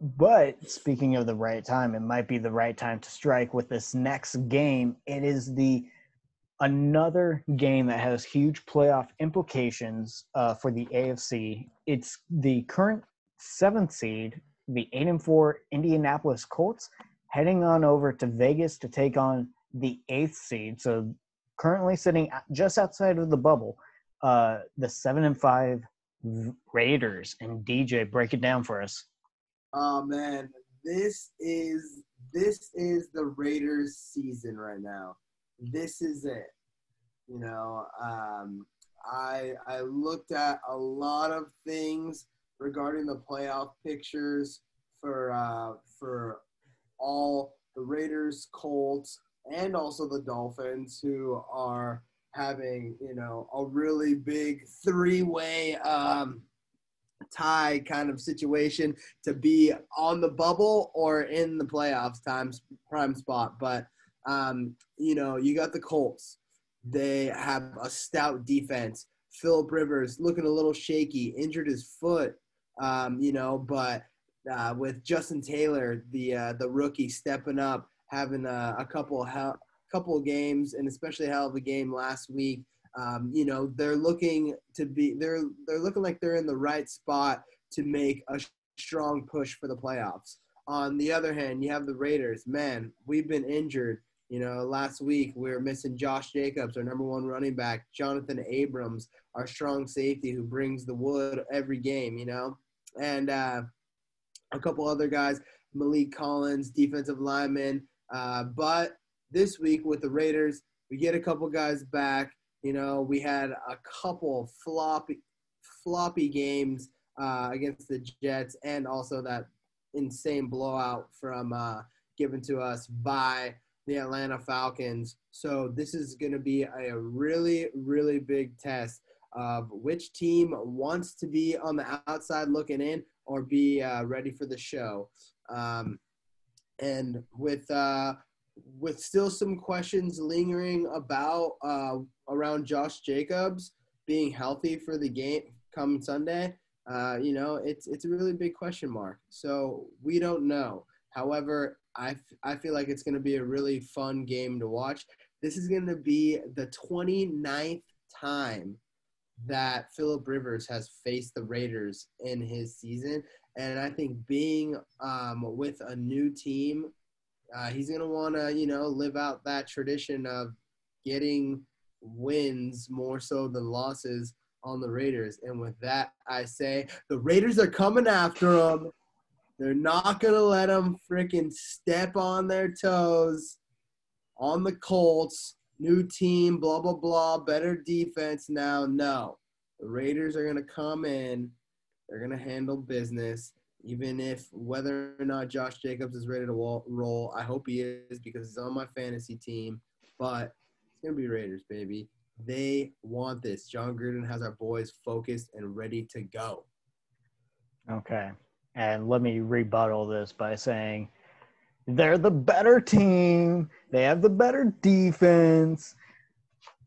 But speaking of the right time, it might be the right time to strike with this next game. It is the another game that has huge playoff implications uh, for the A F C. It's the current seventh seed, the eight and four Indianapolis Colts, heading on over to Vegas to take on the eighth seed. So currently sitting just outside of the bubble, uh, the seven and five Raiders. And D J, break it down for us. Oh man, this is this is the Raiders' season right now. This is it. You know, um, I I looked at a lot of things regarding the playoff pictures for uh, for all the Raiders, Colts, and also the Dolphins, who are having, you know, a really big three-way um, tie kind of situation to be on the bubble or in the playoffs time prime spot. But, um, you know, you got the Colts. They have a stout defense. Phillip Rivers looking a little shaky, injured his foot, um, you know, but uh, with Justin Taylor, the uh, the rookie, stepping up, having a, a couple of help. couple of games, and especially hell of a game last week. Um, you know, they're looking to be they're they're looking like they're in the right spot to make a sh- strong push for the playoffs. On the other hand, you have the Raiders. Man, we've been injured. You know, last week we were missing Josh Jacobs, our number one running back, Jonathan Abrams, our strong safety who brings the wood every game, you know, and uh, a couple other guys, Malik Collins, defensive lineman. Uh, but this week with the Raiders, we get a couple guys back. You know, we had a couple floppy, floppy games uh, against the Jets, and also that insane blowout from uh, given to us by the Atlanta Falcons. So this is going to be a really, really big test of which team wants to be on the outside looking in or be uh, ready for the show. Um, and with uh, – With still some questions lingering about uh, around Josh Jacobs being healthy for the game come Sunday, uh, you know, it's it's a really big question mark. So we don't know. However, I, f- I feel like it's going to be a really fun game to watch. This is going to be the twenty-ninth time that Phillip Rivers has faced the Raiders in his season. And I think being um, with a new team, Uh, he's going to want to, you know, live out that tradition of getting wins more so than losses on the Raiders. And with that, I say the Raiders are coming after him. They're not going to let them freaking step on their toes on the Colts. New team, blah, blah, blah, better defense now. No, the Raiders are going to come in. They're going to handle business. Even if whether or not Josh Jacobs is ready to wall, roll, I hope he is because he's on my fantasy team. But it's going to be Raiders, baby. They want this. John Gruden has our boys focused and ready to go. Okay. And let me rebuttal this by saying they're the better team. They have the better defense.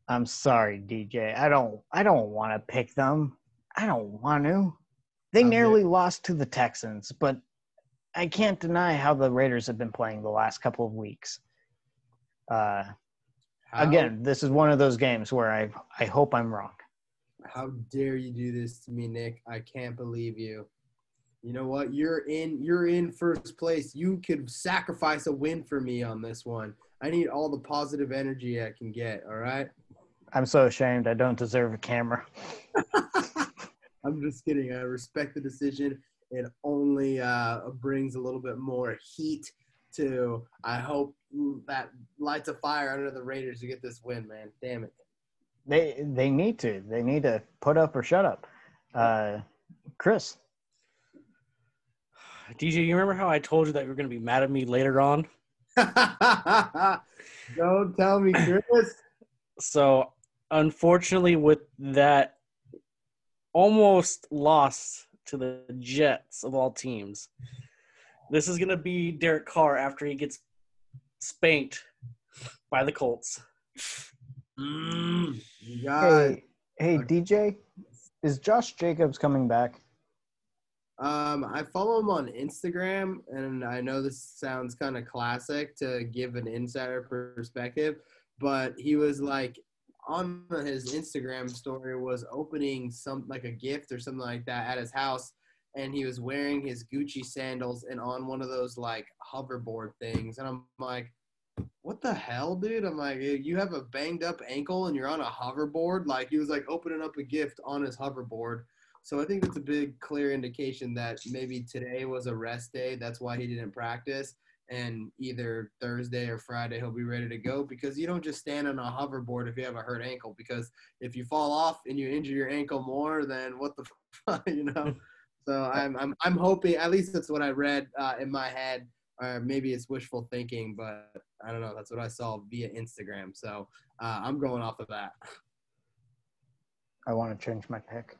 I'm sorry, D J. I don't, I don't want to pick them. I don't want to. They nearly lost to the Texans, but I can't deny how the Raiders have been playing the last couple of weeks. Uh, again, this is one of those games where I I hope I'm wrong. How dare you do this to me, Nick? I can't believe you. You know what? You're in you're in first place. You could sacrifice a win for me on this one. I need all the positive energy I can get, all right? I'm so ashamed. I don't deserve a camera. I'm just kidding. I respect the decision. It only uh, brings a little bit more heat to, I hope that lights a fire under the Raiders to get this win, man. Damn it. They they need to. They need to put up or shut up. Uh, Chris. D J, you remember how I told you that you were going to be mad at me later on? Don't tell me, Chris. So, unfortunately, with that almost lost to the Jets of all teams. This is going to be Derek Carr after he gets spanked by the Colts. Mm. Hey, hey, D J, is Josh Jacobs coming back? Um, I follow him on Instagram, and I know this sounds kind of classic to give an insider perspective, but he was like, on his Instagram story was opening some like a gift or something like that at his house, and he was wearing his Gucci sandals and on one of those like hoverboard things, and I'm like, what the hell, dude? I'm like, you have a banged up ankle and you're on a hoverboard? Like, he was like opening up a gift on his hoverboard. So I think that's a big clear indication that maybe today was a rest day. That's why he didn't practice, and either Thursday or Friday he'll be ready to go, because you don't just stand on a hoverboard if you have a hurt ankle, because if you fall off and you injure your ankle more, then what the fuck, you know? So I'm I'm I'm hoping, at least that's what I read uh, in my head, or maybe it's wishful thinking, but I don't know. That's what I saw via Instagram. So uh, I'm going off of that. I want to change my pick.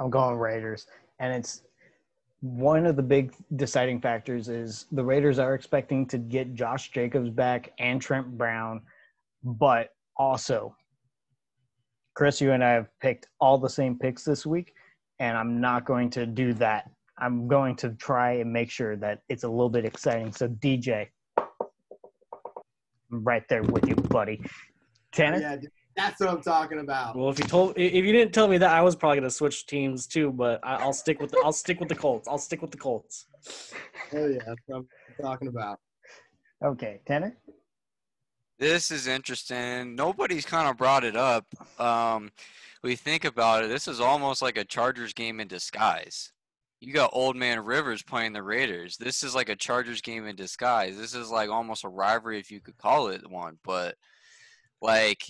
I'm going Raiders, and it's one of the big deciding factors is the Raiders are expecting to get Josh Jacobs back and Trent Brown, but also Chris, you and I have picked all the same picks this week, and I'm not going to do that. I'm going to try and make sure that it's a little bit exciting. So D J, I'm right there with you, buddy. Tanner? Yeah, that's what I'm talking about. Well, if you told, if you didn't tell me that, I was probably going to switch teams too. But I, I'll stick with the, I'll stick with the Colts. I'll stick with the Colts. Oh yeah, that's what I'm talking about. Okay, Tanner. This is interesting. Nobody's kind of brought it up. Um, we think about it. This is almost like a Chargers game in disguise. You got Old Man Rivers playing the Raiders. This is like a Chargers game in disguise. This is like almost a rivalry, if you could call it one. But like,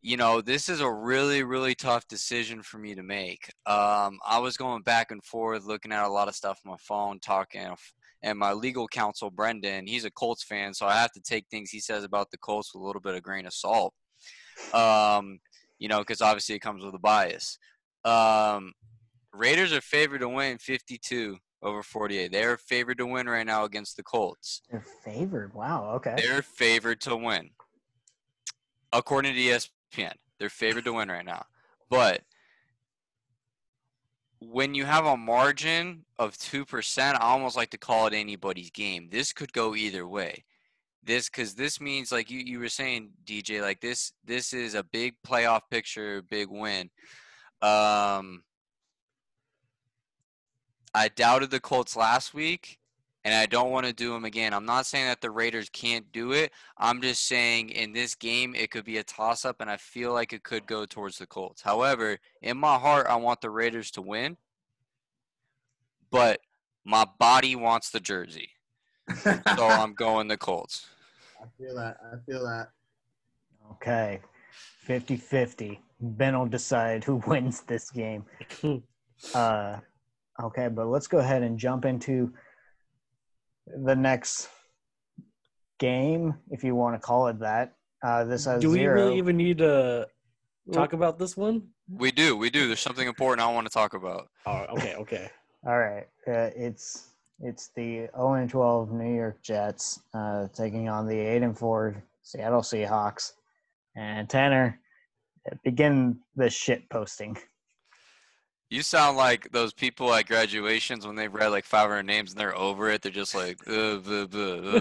you know, this is a really, really tough decision for me to make. Um, I was going back and forth, looking at a lot of stuff on my phone, talking, and my legal counsel, Brendan, he's a Colts fan, so I have to take things he says about the Colts with a little bit of grain of salt, um, you know, because obviously it comes with a bias. Um, Raiders are favored to win fifty-two over forty-eight. They're favored to win right now against the Colts. They're favored? Wow, okay. They're favored to win. According to E S P N. They're favored to win right now. But when you have a margin of two percent, I almost like to call it anybody's game. This could go either way. This, because this means, like you, you were saying, D J, like this this is a big playoff picture, big win. Um, I doubted the Colts last week, and I don't want to do them again. I'm not saying that the Raiders can't do it. I'm just saying in this game, it could be a toss-up, and I feel like it could go towards the Colts. However, in my heart, I want the Raiders to win, but my body wants the jersey. So I'm going the Colts. I feel that. I feel that. Okay. fifty-fifty. Ben will decide who wins this game. Uh, okay, but let's go ahead and jump into – the next game, if you want to call it that. Uh, this has do we zero. Really even need to talk about this one? We do. We do. There's something important I want to talk about. Oh, okay. Okay. All right. Uh, it's it's the oh and twelve New York Jets uh, taking on the eight and four Seattle Seahawks. And Tanner, begin the shit posting. You sound like those people at graduations when they've read like five hundred names and they're over it. They're just like, uh, buh, buh,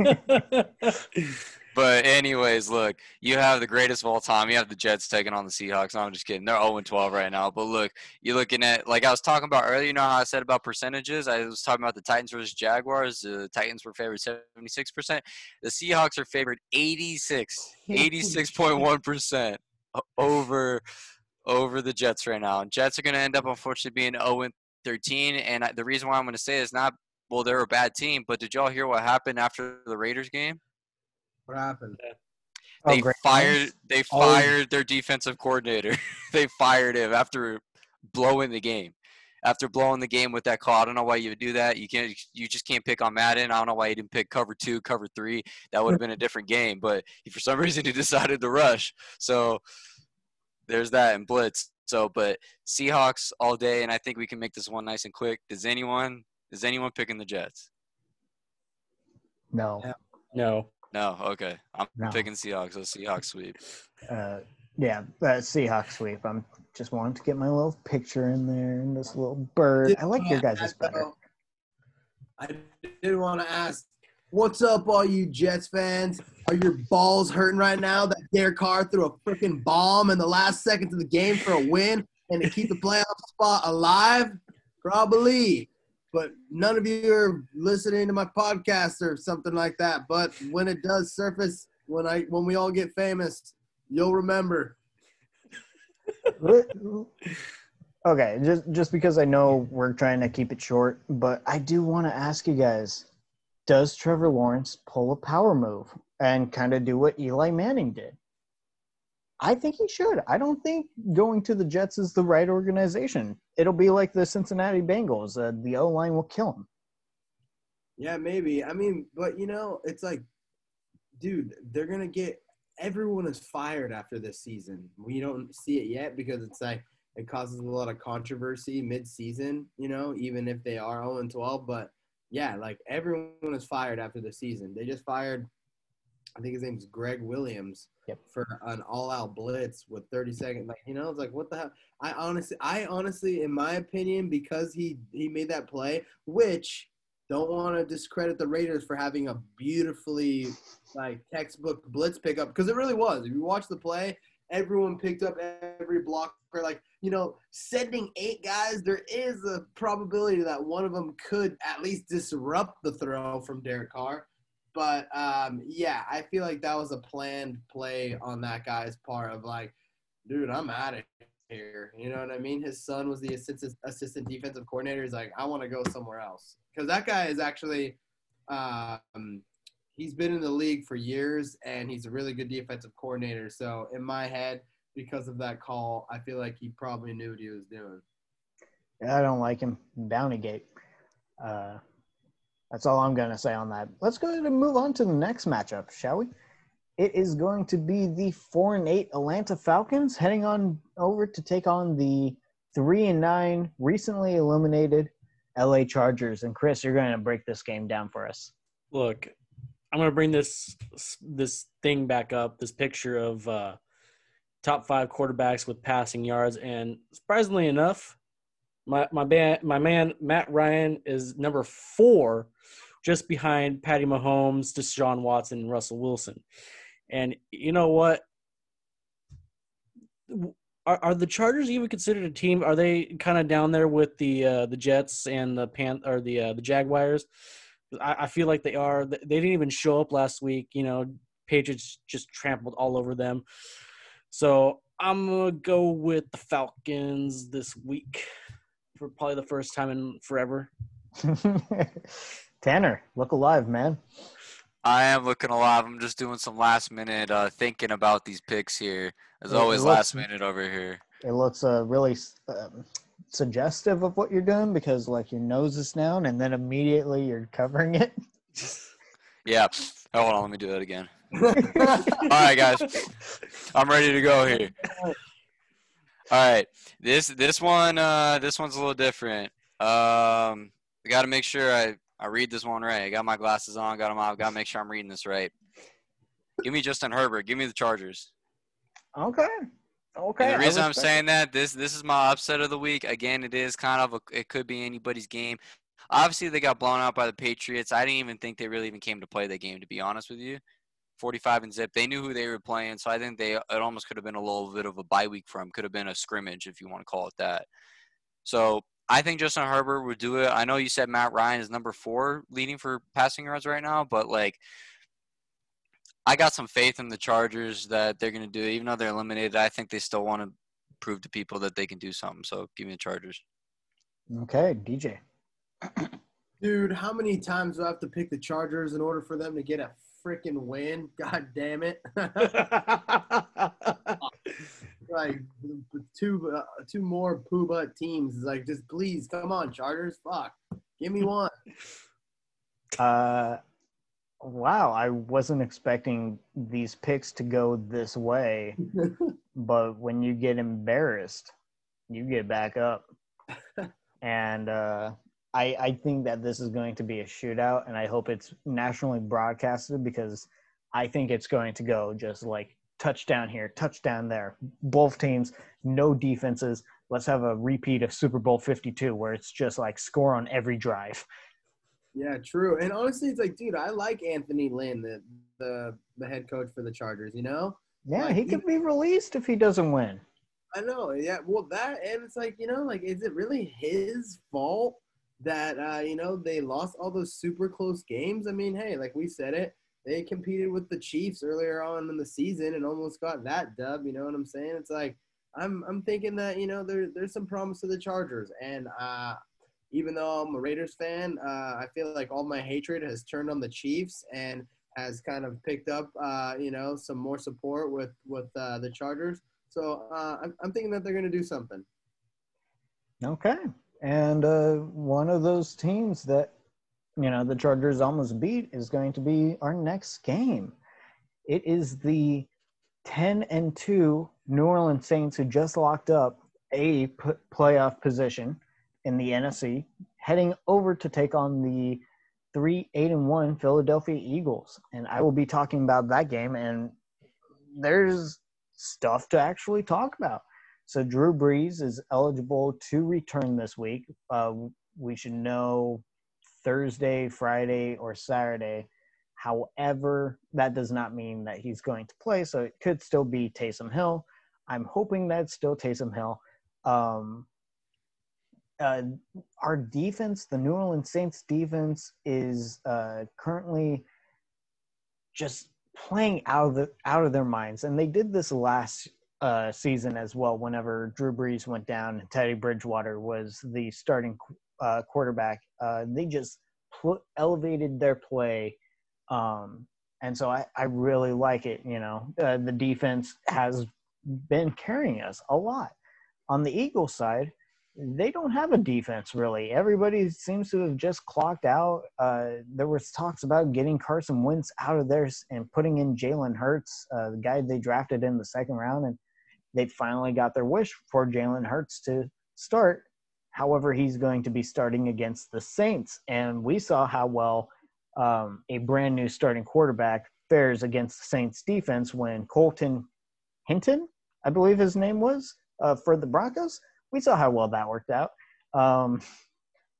buh, buh. But anyways, look, you have the greatest of all time. You have the Jets taking on the Seahawks. No, I'm just kidding. They're oh and twelve right now. But look, you're looking at, like I was talking about earlier, you know how I said about percentages? I was talking about the Titans versus Jaguars. The Titans were favored seventy-six percent. The Seahawks are favored eighty-six, eighty-six point one percent over – over the Jets right now. And Jets are going to end up, unfortunately, being oh and thirteen. And I, the reason why I'm going to say it is not, well, they're a bad team, but did y'all hear what happened after the Raiders game? What happened? They oh, fired They oh. fired their defensive coordinator. They fired him after blowing the game. After blowing the game with that call, I don't know why you would do that. You can't. You just can't pick on Madden. I don't know why you didn't pick cover two, cover three. That would have been a different game. But for some reason, he decided to rush. So – there's that and blitz. So, but Seahawks all day, and I think we can make this one nice and quick. Does anyone is anyone picking the Jets? No. No. No. Okay. I'm no. picking Seahawks. So Seahawks sweep. Uh, yeah, uh, Seahawks sweep. I'm just wanting to get my little picture in there and this little bird. I like your guys' better. I did want to ask, what's up, all you Jets fans? Are your balls hurting right now that Derek Carr threw a freaking bomb in the last seconds of the game for a win and to keep the playoff spot alive? Probably. But none of you are listening to my podcast or something like that. But when it does surface, when I when we all get famous, you'll remember. Okay, just just because I know we're trying to keep it short, but I do want to ask you guys, does Trevor Lawrence pull a power move and kind of do what Eli Manning did? I think he should. I don't think going to the Jets is the right organization. It'll be like the Cincinnati Bengals. Uh, the O-line will kill him. Yeah, maybe. I mean, but, you know, it's like, dude, they're going to get – everyone is fired after this season. We don't see it yet because it's like it causes a lot of controversy mid-season, you know, even if they are oh and twelve. But, yeah, like everyone is fired after the season. They just fired – I think his name's Greg Williams yep. for an all-out blitz with thirty seconds. Like, you know, it's like, what the hell? I honestly, I honestly, in my opinion, because he, he made that play, which don't want to discredit the Raiders for having a beautifully, like, textbook blitz pickup, because it really was. If you watch the play, everyone picked up every blocker. Like, you know, sending eight guys, there is a probability that one of them could at least disrupt the throw from Derek Carr. But, um, yeah, I feel like that was a planned play on that guy's part of, like, dude, I'm out of here. You know what I mean? His son was the assistant, assistant defensive coordinator. He's like, I want to go somewhere else. Because that guy is actually um, – he's been in the league for years, and he's a really good defensive coordinator. So, in my head, because of that call, I feel like he probably knew what he was doing. I don't like him. Bountygate. Uh That's all I'm going to say on that. Let's go ahead and move on to the next matchup, shall we? It is going to be the four and eight Atlanta Falcons heading on over to take on the three and nine recently eliminated L A Chargers. And, Chris, you're going to break this game down for us. Look, I'm going to bring this this thing back up, this picture of uh, top five quarterbacks with passing yards. And surprisingly enough, my my, ba- my man Matt Ryan is number four, just behind Patty Mahomes, Deshaun Watson, and Russell Wilson. And you know what? Are are the Chargers even considered a team? Are they kind of down there with the uh, the Jets and the Pan or the uh, the Jaguars? I, I feel like they are. They didn't even show up last week. You know, Patriots just trampled all over them. So I'm gonna go with the Falcons this week for probably the first time in forever. Tanner, look alive, man. I am looking alive. I'm just doing some last minute uh, thinking about these picks here. As it always, looks, last minute over here. It looks uh, really um, suggestive of what you're doing because, like, your nose is down and then immediately you're covering it. Yeah. Oh, hold on. Let me do that again. All right, guys. I'm ready to go here. All right. This this one uh, this one's a little different. Um, I got to make sure I, I read this one right. I got my glasses on, got them off. Got to make sure I'm reading this right. Give me Justin Herbert. Give me the Chargers. Okay. Okay. And the reason I'm saying that, this this is my upset of the week. Again, it is kind of a, it could be anybody's game. Obviously, they got blown out by the Patriots. I didn't even think they really even came to play that game, to be honest with you. forty-five and zip. They knew who they were playing, so I think they it almost could have been a little bit of a bye week for them. Could have been a scrimmage, if you want to call it that. So I think Justin Herbert would do it. I know you said Matt Ryan is number four leading for passing yards right now, but, like, I got some faith in the Chargers that they're going to do it. Even though they're eliminated, I think they still want to prove to people that they can do something. So give me the Chargers. Okay, D J. Dude, how many times do I have to pick the Chargers in order for them to get a freaking win? God damn it. Like, two uh, two more poo butt teams. Like, just please, come on, Chargers. Fuck. Give me one. Uh, wow, I wasn't expecting these picks to go this way. But when you get embarrassed, you get back up. And, uh, I, I think that this is going to be a shootout, and I hope it's nationally broadcasted because I think it's going to go just like touchdown here, touchdown there. Both teams, no defenses. Let's have a repeat of Super Bowl fifty-two where it's just like score on every drive. Yeah, true. And honestly, it's like, dude, I like Anthony Lynn, the the, the head coach for the Chargers, you know? Yeah, like, he could he, be released if he doesn't win. I know. Yeah, well, that – and it's like, you know, like, is it really his fault that, uh, you know, they lost all those super close games? I mean, hey, like we said it, they competed with the Chiefs earlier on in the season and almost got that dub, you know what I'm saying? It's like, I'm I'm thinking that, you know, there there's some promise to the Chargers, and uh, even though I'm a Raiders fan, uh, I feel like all my hatred has turned on the Chiefs and has kind of picked up, uh, you know, some more support with with uh, the Chargers. So uh, I'm I'm thinking that they're going to do something. Okay, and uh, one of those teams that, you know, the Chargers almost beat is going to be our next game. It is the ten and two New Orleans Saints, who just locked up a p- playoff position in the N F C, heading over to take on the three eight and one Philadelphia Eagles. And I will be talking about that game, and there's stuff to actually talk about. So Drew Brees is eligible to return this week. Uh, we should know Thursday, Friday, or Saturday. However, that does not mean that he's going to play, so it could still be Taysom Hill. I'm hoping that's still Taysom Hill. Um, uh, our defense, the New Orleans Saints defense, is uh, currently just playing out of the, out of their minds, and they did this last uh, season as well. Whenever Drew Brees went down and Teddy Bridgewater was the starting uh, quarterback, uh, they just pl- elevated their play. Um, and so I, I really like it, you know. Uh, the defense has been carrying us a lot. On the Eagles side, they don't have a defense, really. Everybody seems to have just clocked out. Uh, there was talks about getting Carson Wentz out of there and putting in Jalen Hurts, uh, the guy they drafted in the second round, and they finally got their wish for Jalen Hurts to start. However, he's going to be starting against the Saints, and we saw how well Um, a brand new starting quarterback fares against the Saints defense when Colton Hinton, I believe his name was, uh, for the Broncos. We saw how well that worked out. Um,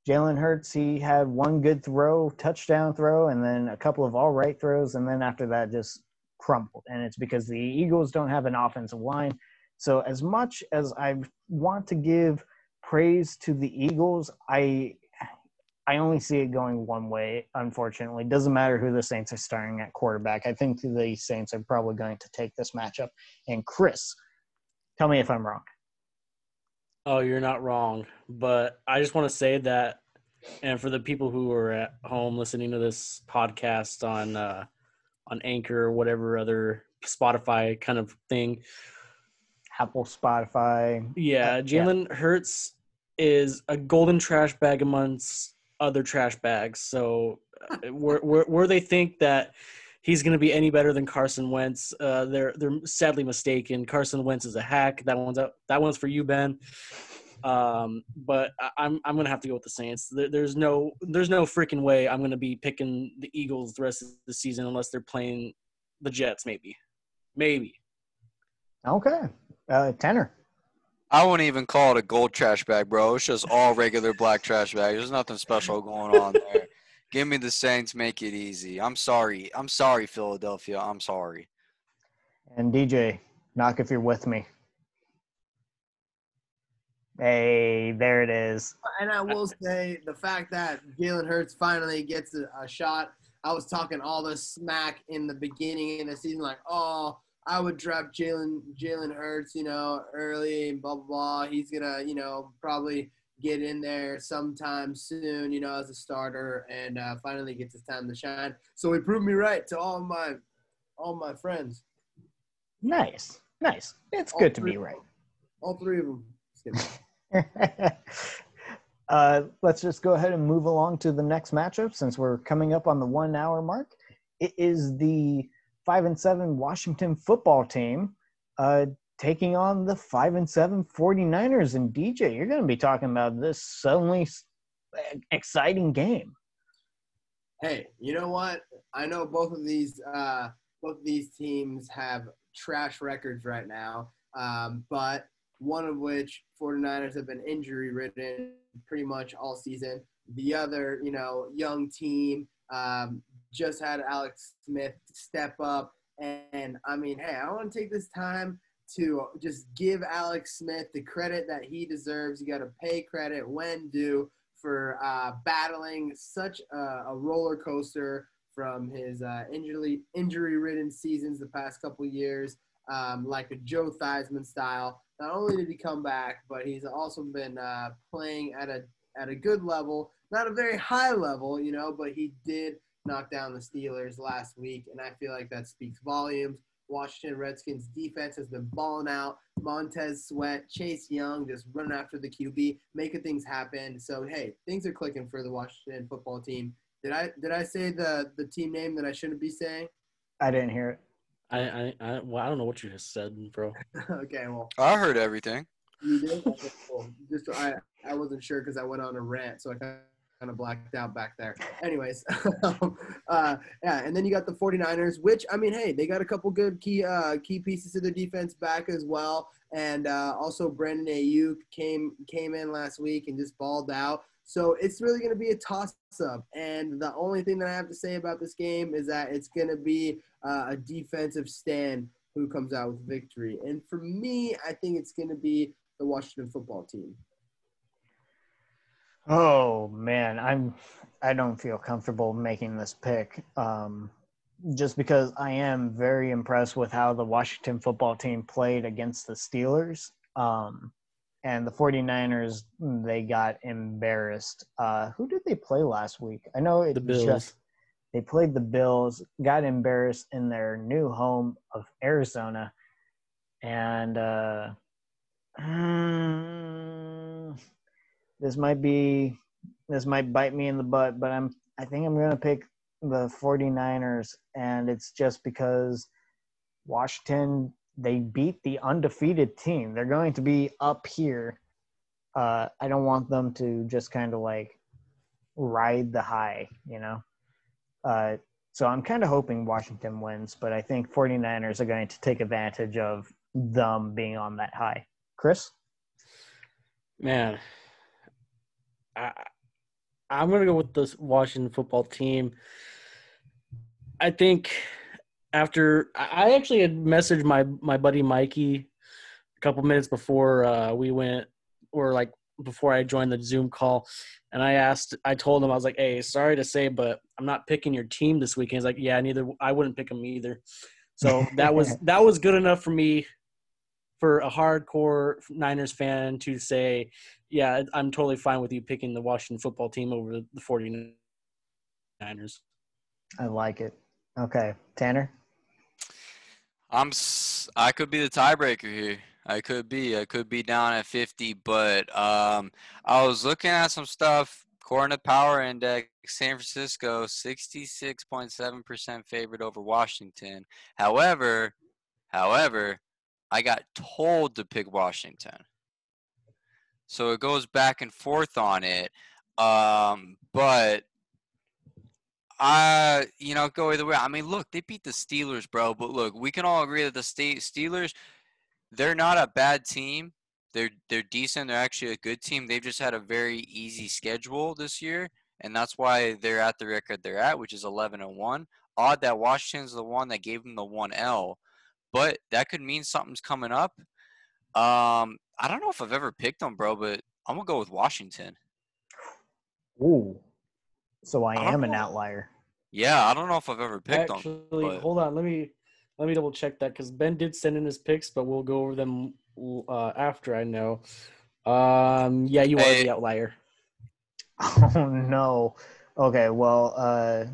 Jalen Hurts, he had one good throw, touchdown throw, and then a couple of all right throws, and then after that just crumbled. And it's because the Eagles don't have an offensive line. So as much as I want to give praise to the Eagles, I – I only see it going one way, unfortunately. Doesn't matter who the Saints are starting at quarterback. I think the Saints are probably going to take this matchup. And Chris, tell me if I'm wrong. Oh, you're not wrong. But I just want to say that, and for the people who are at home listening to this podcast on uh, on Anchor or whatever other Spotify kind of thing. Apple, Spotify. Yeah, Jalen yeah. Hurts is a golden trash bag amongst other trash bags. So where, where, where they think that he's going to be any better than Carson Wentz, uh, they're they're sadly mistaken. Carson Wentz is a hack. That one's up. That one's for you, Ben. Um, but I, I'm I'm going to have to go with the Saints. There, there's no there's no freaking way I'm going to be picking the Eagles the rest of the season unless they're playing the Jets, maybe, maybe. Okay, uh, Tanner. I wouldn't even call it a gold trash bag, bro. It's just all regular black trash bags. There's nothing special going on there. Give me the Saints. Make it easy. I'm sorry. I'm sorry, Philadelphia. I'm sorry. And D J, knock if you're with me. Hey, there it is. And I will say the fact that Jalen Hurts finally gets a, a shot. I was talking all this smack in the beginning of the season, like, oh, I would draft Jalen Jalen Hurts, you know, early, blah, blah, blah. He's going to, you know, probably get in there sometime soon, you know, as a starter, and uh, finally gets his time to shine. So he proved me right to all my all my friends. Nice. Nice. It's all good to be right. All three of them. uh, let's just go ahead and move along to the next matchup since we're coming up on the one-hour mark. It is the five and seven Washington football team uh, taking on the five and seven 49ers. And D J, you're going to be talking about this suddenly exciting game. Hey, you know what? I know both of these uh, both of these teams have trash records right now, um, but one of which 49ers have been injury ridden pretty much all season. The other, you know, young team, um, just had Alex Smith step up, and, and I mean, hey, I want to take this time to just give Alex Smith the credit that he deserves. You got to pay credit when due for uh, battling such a, a roller coaster from his uh, injury injury-ridden seasons the past couple years. um, like a Joe Theismann style. Not only did he come back, but he's also been uh, playing at a at a good level, not a very high level, you know, but he did knock down the Steelers last week, and I feel like that speaks volumes. Washington Redskins defense has been balling out. Montez Sweat, Chase Young just running after the Q B, making things happen. So, hey, things are clicking for the Washington football team. Did I did I say the, the team name that I shouldn't be saying? I didn't hear it. I I I, well, I don't know what you just said, bro. Okay, well. I heard everything. You did? Okay, cool. Just I, I wasn't sure because I went on a rant, so I kind of – kind of blacked out back there. Anyways, uh, yeah, and then you got the forty-niners, which, I mean, hey, they got a couple good key uh, key pieces to their defense back as well, and uh, also Brandon Ayuk came came in last week and just balled out. So it's really going to be a toss-up, and the only thing that I have to say about this game is that it's going to be uh, a defensive stand who comes out with victory. And for me, I think it's going to be the Washington football team. Oh man, I'm I don't feel comfortable making this pick um, just because I am very impressed with how the Washington football team played against the Steelers. Um, and the forty-niners, they got embarrassed. Uh, who did they play last week? I know it the Bills. Just they played the Bills, got embarrassed in their new home of Arizona, and uh um, This might be this might bite me in the butt, but I'm I think I'm going to pick the forty-niners, and it's just because Washington, they beat the undefeated team. They're going to be up here. Uh, I don't want them to just kind of like ride the high, you know. Uh, so I'm kind of hoping Washington wins, but I think forty-niners are going to take advantage of them being on that high. Chris? Man, I, I'm going to go with the Washington football team. I think after – I actually had messaged my, my buddy Mikey a couple minutes before uh, we went – or, like, before I joined the Zoom call, and I asked – I told him, I was like, hey, sorry to say, but I'm not picking your team this weekend. He's like, yeah, neither – I wouldn't pick them either. So that was that was good enough for me, for a hardcore Niners fan, to say – yeah, I'm totally fine with you picking the Washington football team over the forty-niners. I like it. Okay, Tanner? I'm s- I could be the tiebreaker here. I could be. I could be down at fifty, but um, I was looking at some stuff. According to Power Index, San Francisco, sixty-six point seven percent favored over Washington. However, however, I got told to pick Washington. So it goes back and forth on it. Um, but, I, you know, go either way. I mean, look, they beat the Steelers, bro. But, look, we can all agree that the Steelers, they're not a bad team. They're they're decent. They're actually a good team. They've just had a very easy schedule this year, and that's why they're at the record they're at, which is eleven and one. Odd that Washington's the one that gave them the one L. But that could mean something's coming up. Um, I don't know if I've ever picked them, bro, but I'm going to go with Washington. Ooh. So I, I am know. an outlier. Yeah, I don't know if I've ever picked Actually, them. Actually, hold on. Let me let me double-check that, because Ben did send in his picks, but we'll go over them uh, after I know. Um, yeah, you hey. are the outlier. Oh, no. Okay, well, uh,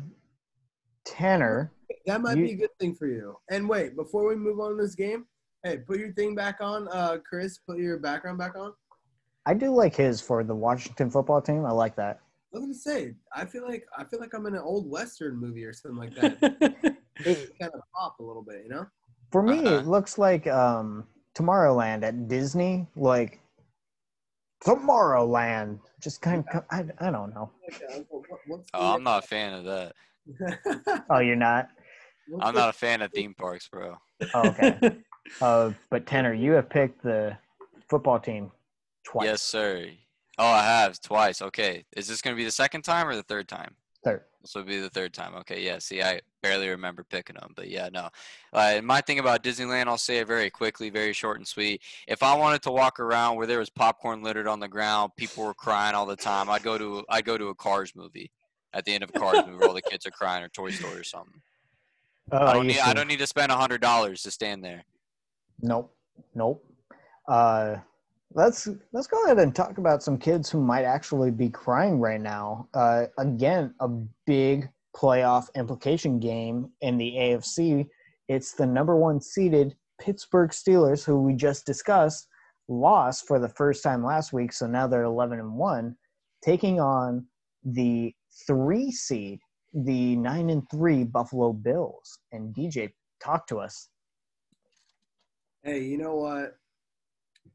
Tanner. That might you... be a good thing for you. And wait, before we move on to this game, hey, put your thing back on, uh, Chris. Put your background back on. I do like his for the Washington football team. I like that. I was gonna say, I feel like I feel like I'm in an old western movie or something like that. It kind of pop a little bit, you know. For me, uh-huh. It looks like um, Tomorrowland at Disney, like Tomorrowland. Just kind of, I, I don't know. Oh, I'm not a fan of that. Oh, you're not. I'm not a fan of theme parks, bro. Oh, okay. Uh, but Tanner, you have picked the football team twice. Yes, sir. Oh, I have twice. Okay. Is this going to be the second time or the third time? Third. This will be the third time. Okay. Yeah. See, I barely remember picking them, but yeah, no. Uh, my thing about Disneyland, I'll say it very quickly, very short and sweet. If I wanted to walk around where there was popcorn littered on the ground, people were crying all the time, I'd go to I'd go to a Cars movie. At the end of a Cars movie, all the kids are crying, or Toy Story or something. Oh, I don't need, I don't need to spend a hundred dollars to stand there. Nope. Nope. Uh, let's let's go ahead and talk about some kids who might actually be crying right now. Uh, again, a big playoff implication game in the A F C. It's the number one seeded Pittsburgh Steelers, who we just discussed, lost for the first time last week. So now they're eleven and one, taking on the three seed, the nine and three Buffalo Bills. And D J, talk to us. Hey, you know what?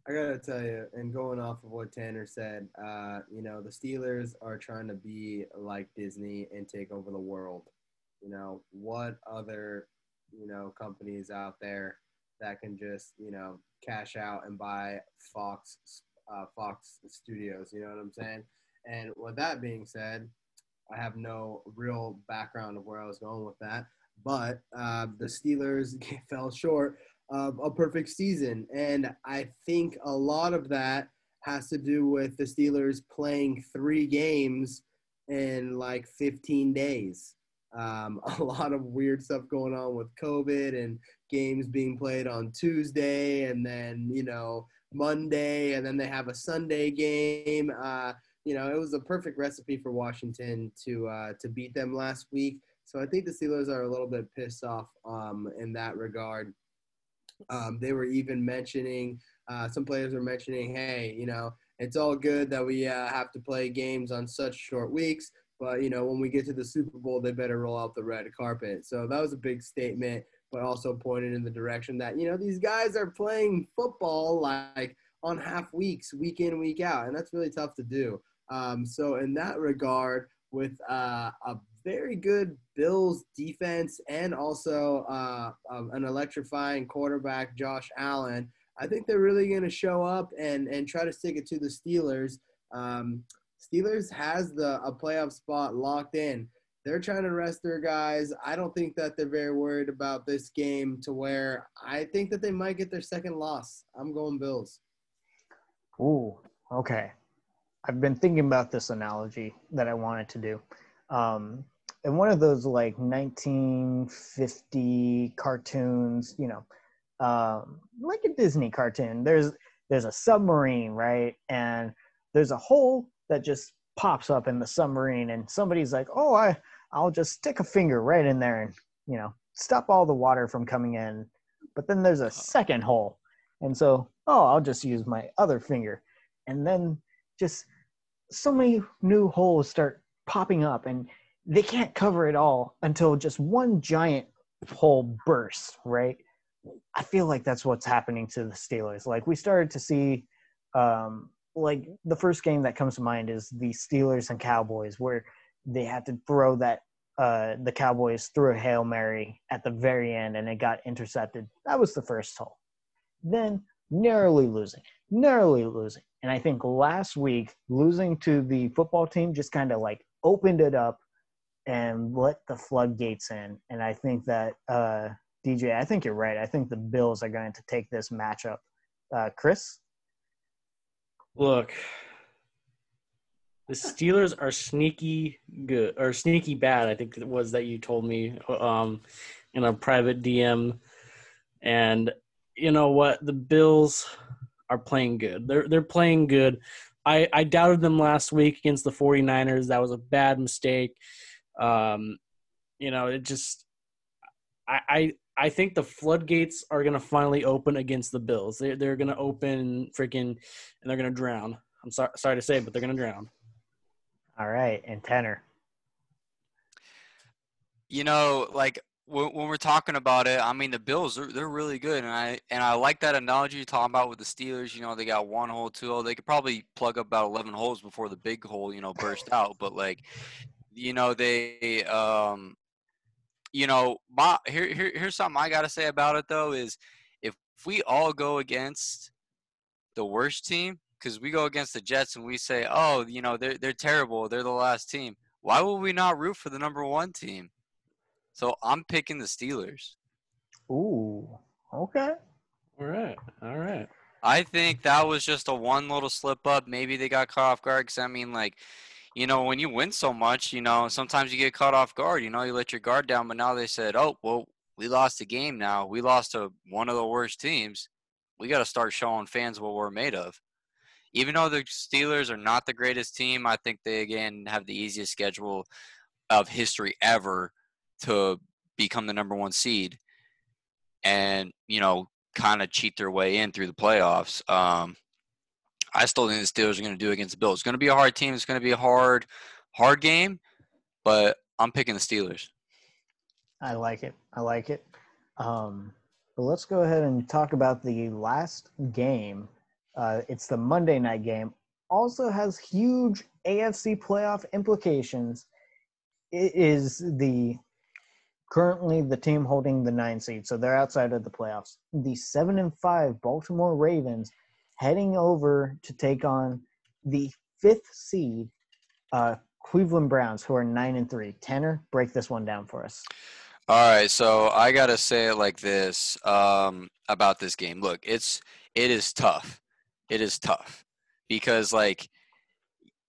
I got to tell you, and going off of what Tanner said, uh, you know, the Steelers are trying to be like Disney and take over the world. You know, what other, you know, companies out there that can just, you know, cash out and buy Fox, uh, Fox Studios, you know what I'm saying? And with that being said, I have no real background of where I was going with that, but uh, the Steelers fell short of a perfect season. And I think a lot of that has to do with the Steelers playing three games in like fifteen days. Um, a lot of weird stuff going on with COVID and games being played on Tuesday and then, you know, Monday, and then they have a Sunday game. Uh, you know, it was a perfect recipe for Washington to, uh, to beat them last week. So I think the Steelers are a little bit pissed off um, in that regard. Um, they were even mentioning, uh, some players were mentioning, hey, you know, it's all good that we uh, have to play games on such short weeks, but, you know, when we get to the Super Bowl, they better roll out the red carpet. So that was a big statement, but also pointed in the direction that, you know, these guys are playing football like on half weeks, week in, week out, and that's really tough to do. Um, so in that regard, with uh, a very good Bills defense and also uh, um, an electrifying quarterback, Josh Allen, I think they're really going to show up and, and try to stick it to the Steelers. Um, Steelers has the a playoff spot locked in. They're trying to rest their guys. I don't think that they're very worried about this game to where I think that they might get their second loss. I'm going Bills. Ooh, okay. I've been thinking about this analogy that I wanted to do. Um, in one of those like nineteen fifty cartoons, you know, um, like a Disney cartoon, there's, there's a submarine, right? And there's a hole that just pops up in the submarine and somebody's like, oh, I, I'll just stick a finger right in there and, you know, stop all the water from coming in. But then there's a second hole. And so, oh, I'll just use my other finger. And then just so many new holes start popping up and they can't cover it all until just one giant hole bursts, right? I feel like that's what's happening to the Steelers. Like we started to see, um, like the first game that comes to mind is the Steelers and Cowboys, where they had to throw that, uh, the Cowboys threw a Hail Mary at the very end and it got intercepted. That was the first hole. Then narrowly losing, narrowly losing. And I think last week losing to the football team just kind of like opened it up and let the floodgates in. And I think that, uh, D J, I think you're right. I think the Bills are going to take this matchup. Uh, Chris? Look, the Steelers are sneaky good or sneaky bad, I think it was that you told me um, in a private D M. And you know what? The Bills are playing good. They're, they're playing good. I, I doubted them last week against the 49ers. That was a bad mistake. Um, you know, it just I, – I I think the floodgates are going to finally open against the Bills. They, they're going to open freaking – and they're going to drown. I'm sorry, sorry to say, but they're going to drown. All right. And Tanner. You know, like when, when we're talking about it, I mean the Bills, they're, they're really good. And I and I like that analogy you're talking about with the Steelers. You know, they got one hole, two hole. They could probably plug up about eleven holes before the big hole, you know, burst out. But, like – You know, they, um, you know, my, here, here, here's something I got to say about it, though, is if we all go against the worst team, because we go against the Jets and we say, oh, you know, they're, they're terrible. They're the last team. Why would we not root for the number one team? So I'm picking the Steelers. Ooh, okay. All right. All right. I think that was just a one little slip up. Maybe they got caught off guard because, I mean, like, you know, when you win so much, you know, sometimes you get caught off guard, you know, you let your guard down. But now they said, oh, well, we lost a game now. We lost to one of the worst teams. We got to start showing fans what we're made of. Even though the Steelers are not the greatest team, I think they, again, have the easiest schedule of history ever to become the number one seed and, you know, kind of cheat their way in through the playoffs. Um, I still think the Steelers are going to do against the Bills. It's going to be a hard team. It's going to be a hard, hard game, but I'm picking the Steelers. I like it. I like it. Um, but let's go ahead and talk about the last game. Uh, it's the Monday night game. Also has huge A F C playoff implications. It is the currently the team holding the nine seed, so they're outside of the playoffs. The seven and five Baltimore Ravens heading over to take on the fifth seed uh, Cleveland Browns, who are nine and three. Tanner, break this one down for us. All right, so I gotta say it like this um, about this game. Look, it's it is tough. It is tough because, like,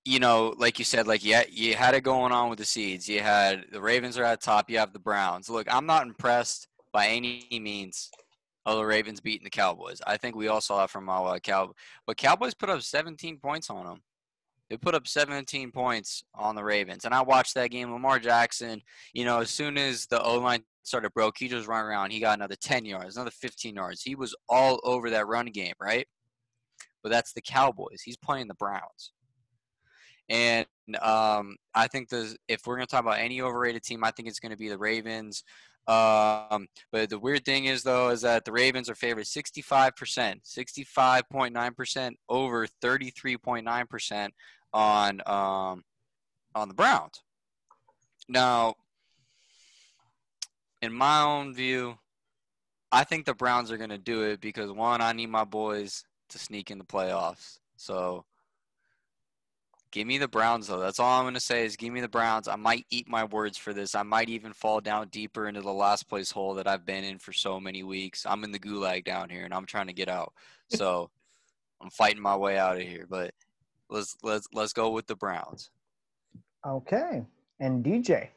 you know, like you said, like, yeah, you, you had it going on with the seeds. You had the Ravens are at top. You have the Browns. Look, I'm not impressed by any means of the Ravens beating the Cowboys. I think we all saw that from our uh, Cow. But Cowboys put up seventeen points on them. They put up seventeen points on the Ravens. And I watched that game. Lamar Jackson, you know, as soon as the O-line started broke, he just ran around. He got another ten yards, another fifteen yards. He was all over that run game, right? But that's the Cowboys. He's playing the Browns. And um, I think the if we're going to talk about any overrated team, I think it's going to be the Ravens. Um, but the weird thing is, though, is that the Ravens are favored sixty-five percent, sixty-five point nine percent over thirty-three point nine percent on um, on the Browns. Now, in my own view, I think the Browns are going to do it because, one, I need my boys to sneak in the playoffs. So give me the Browns, though. That's all I'm going to say is give me the Browns. I might eat my words for this. I might even fall down deeper into the last place hole that I've been in for so many weeks. I'm in the gulag down here, and I'm trying to get out. So I'm fighting my way out of here. But let's let's let's go with the Browns. Okay. And D J?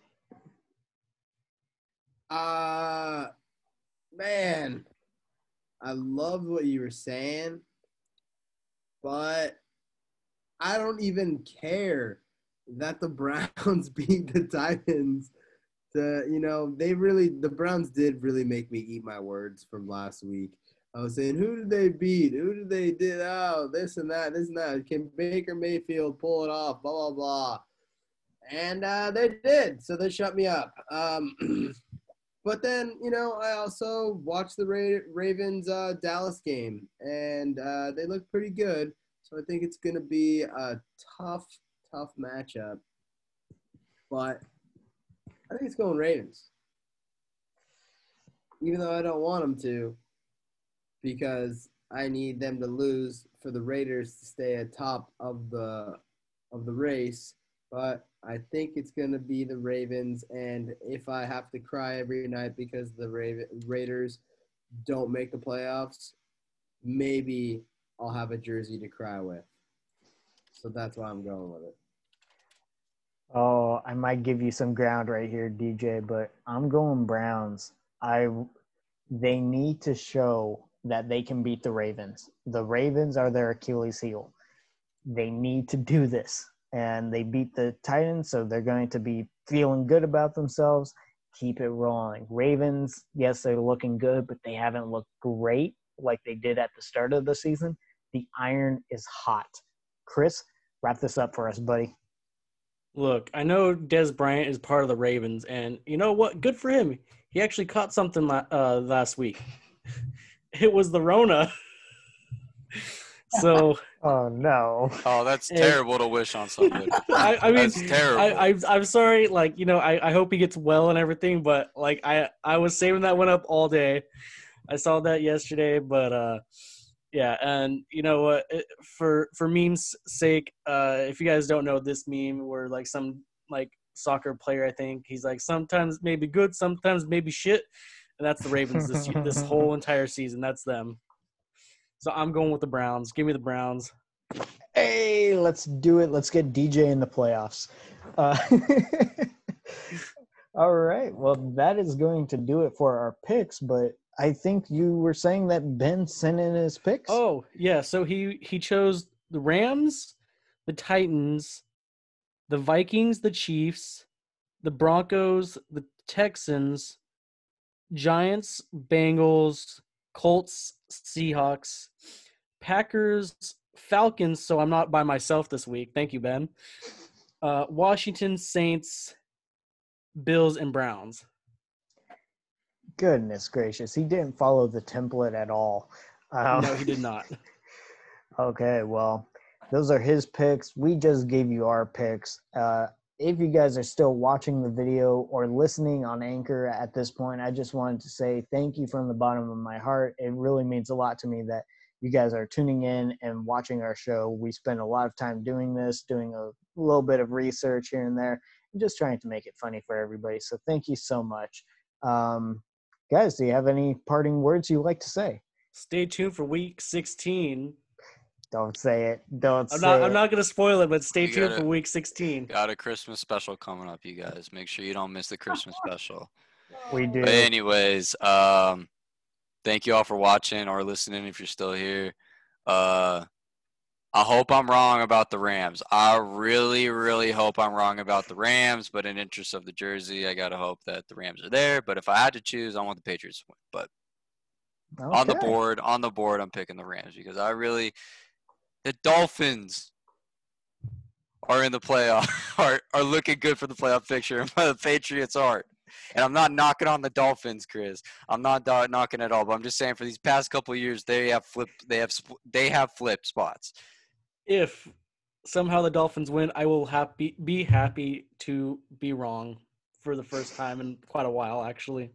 Uh, man, I love what you were saying, but I don't even care that the Browns beat the Titans. The, you know, they really – the Browns did really make me eat my words from last week. I was saying, who did they beat? Who did they did? Oh, this and that, this and that. Can Baker Mayfield pull it off? Blah, blah, blah. And uh, they did, so they shut me up. Um, but then, you know, I also watched the Ra- Ravens-Dallas uh, game, and uh, they looked pretty good. So I think it's going to be a tough, tough matchup. But I think it's going Ravens. Even though I don't want them to, because I need them to lose for the Raiders to stay atop of the of the race. But I think it's going to be the Ravens. And if I have to cry every night because the Ra- Raiders don't make the playoffs, maybe – I'll have a jersey to cry with. So that's why I'm going with it. Oh, I might give you some ground right here, D J, but I'm going Browns. I, they need to show that they can beat the Ravens. The Ravens are their Achilles heel. They need to do this. And they beat the Titans, so they're going to be feeling good about themselves. Keep it rolling. Ravens, yes, they're looking good, but they haven't looked great like they did at the start of the season. The iron is hot. Chris, wrap this up for us, buddy. Look, I know Des Bryant is part of the Ravens, and you know what? Good for him. He actually caught something uh, last week. It was the Rona. So. Oh, no. Oh, that's terrible to wish on somebody. I, I mean, that's terrible. I, I, I'm sorry. Like, you know, I, I hope he gets well and everything, but, like, I, I was saving that one up all day. I saw that yesterday, but uh, yeah, and you know what? Uh, for for memes' sake, uh, if you guys don't know this meme, where like some like soccer player, I think he's like sometimes maybe good, sometimes maybe shit, and that's the Ravens this this whole entire season. That's them. So I'm going with the Browns. Give me the Browns. Hey, let's do it. Let's get D J in the playoffs. Uh, All right. Well, that is going to do it for our picks, but I think you were saying that Ben sent in his picks. Oh, yeah. So he, he chose the Rams, the Titans, the Vikings, the Chiefs, the Broncos, the Texans, Giants, Bengals, Colts, Seahawks, Packers, Falcons. So I'm not by myself this week. Thank you, Ben. Uh, Washington, Saints, Bills, and Browns. Goodness gracious. He didn't follow the template at all. Um, no, he did not. Okay, well, those are his picks. We just gave you our picks. Uh, if you guys are still watching the video or listening on Anchor at this point, I just wanted to say thank you from the bottom of my heart. It really means a lot to me that you guys are tuning in and watching our show. We spend a lot of time doing this, doing a little bit of research here and there, and just trying to make it funny for everybody. So thank you so much. Um, guys, do you have any parting words you like to say? Stay tuned for week sixteen. Don't say it. Don't I'm say not, it. I'm not going to spoil it, but stay we tuned gotta, for week sixteen. Got a Christmas special coming up, you guys. Make sure you don't miss the Christmas special. We do. But anyways, um, thank you all for watching or listening if you're still here. Uh, I hope I'm wrong about the Rams. I really, really hope I'm wrong about the Rams, but in interest of the jersey, I got to hope that the Rams are there. But if I had to choose, I want the Patriots to win. But okay. on the board, on the board, I'm picking the Rams because I really – the Dolphins are in the playoff, are, are looking good for the playoff picture, and the Patriots aren't. And I'm not knocking on the Dolphins, Chris. I'm not do- knocking at all, but I'm just saying for these past couple of years, they have flipped, they have, sp- they have flipped spots. If somehow the Dolphins win, I will happy, be happy to be wrong for the first time in quite a while, actually.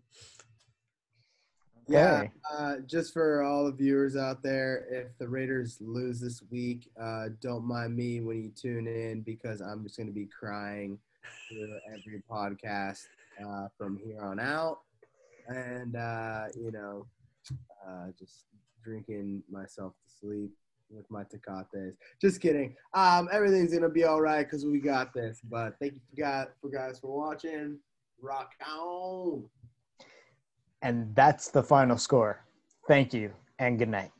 Yeah, uh, just for all the viewers out there, if the Raiders lose this week, uh, don't mind me when you tune in because I'm just going to be crying through every podcast uh, from here on out. And, uh, you know, uh, just drinking myself to sleep with my Tecates. Just kidding. Um, everything's going to be all right because we got this. But thank you for guys for watching. Rock on. And that's the final score. Thank you and good night.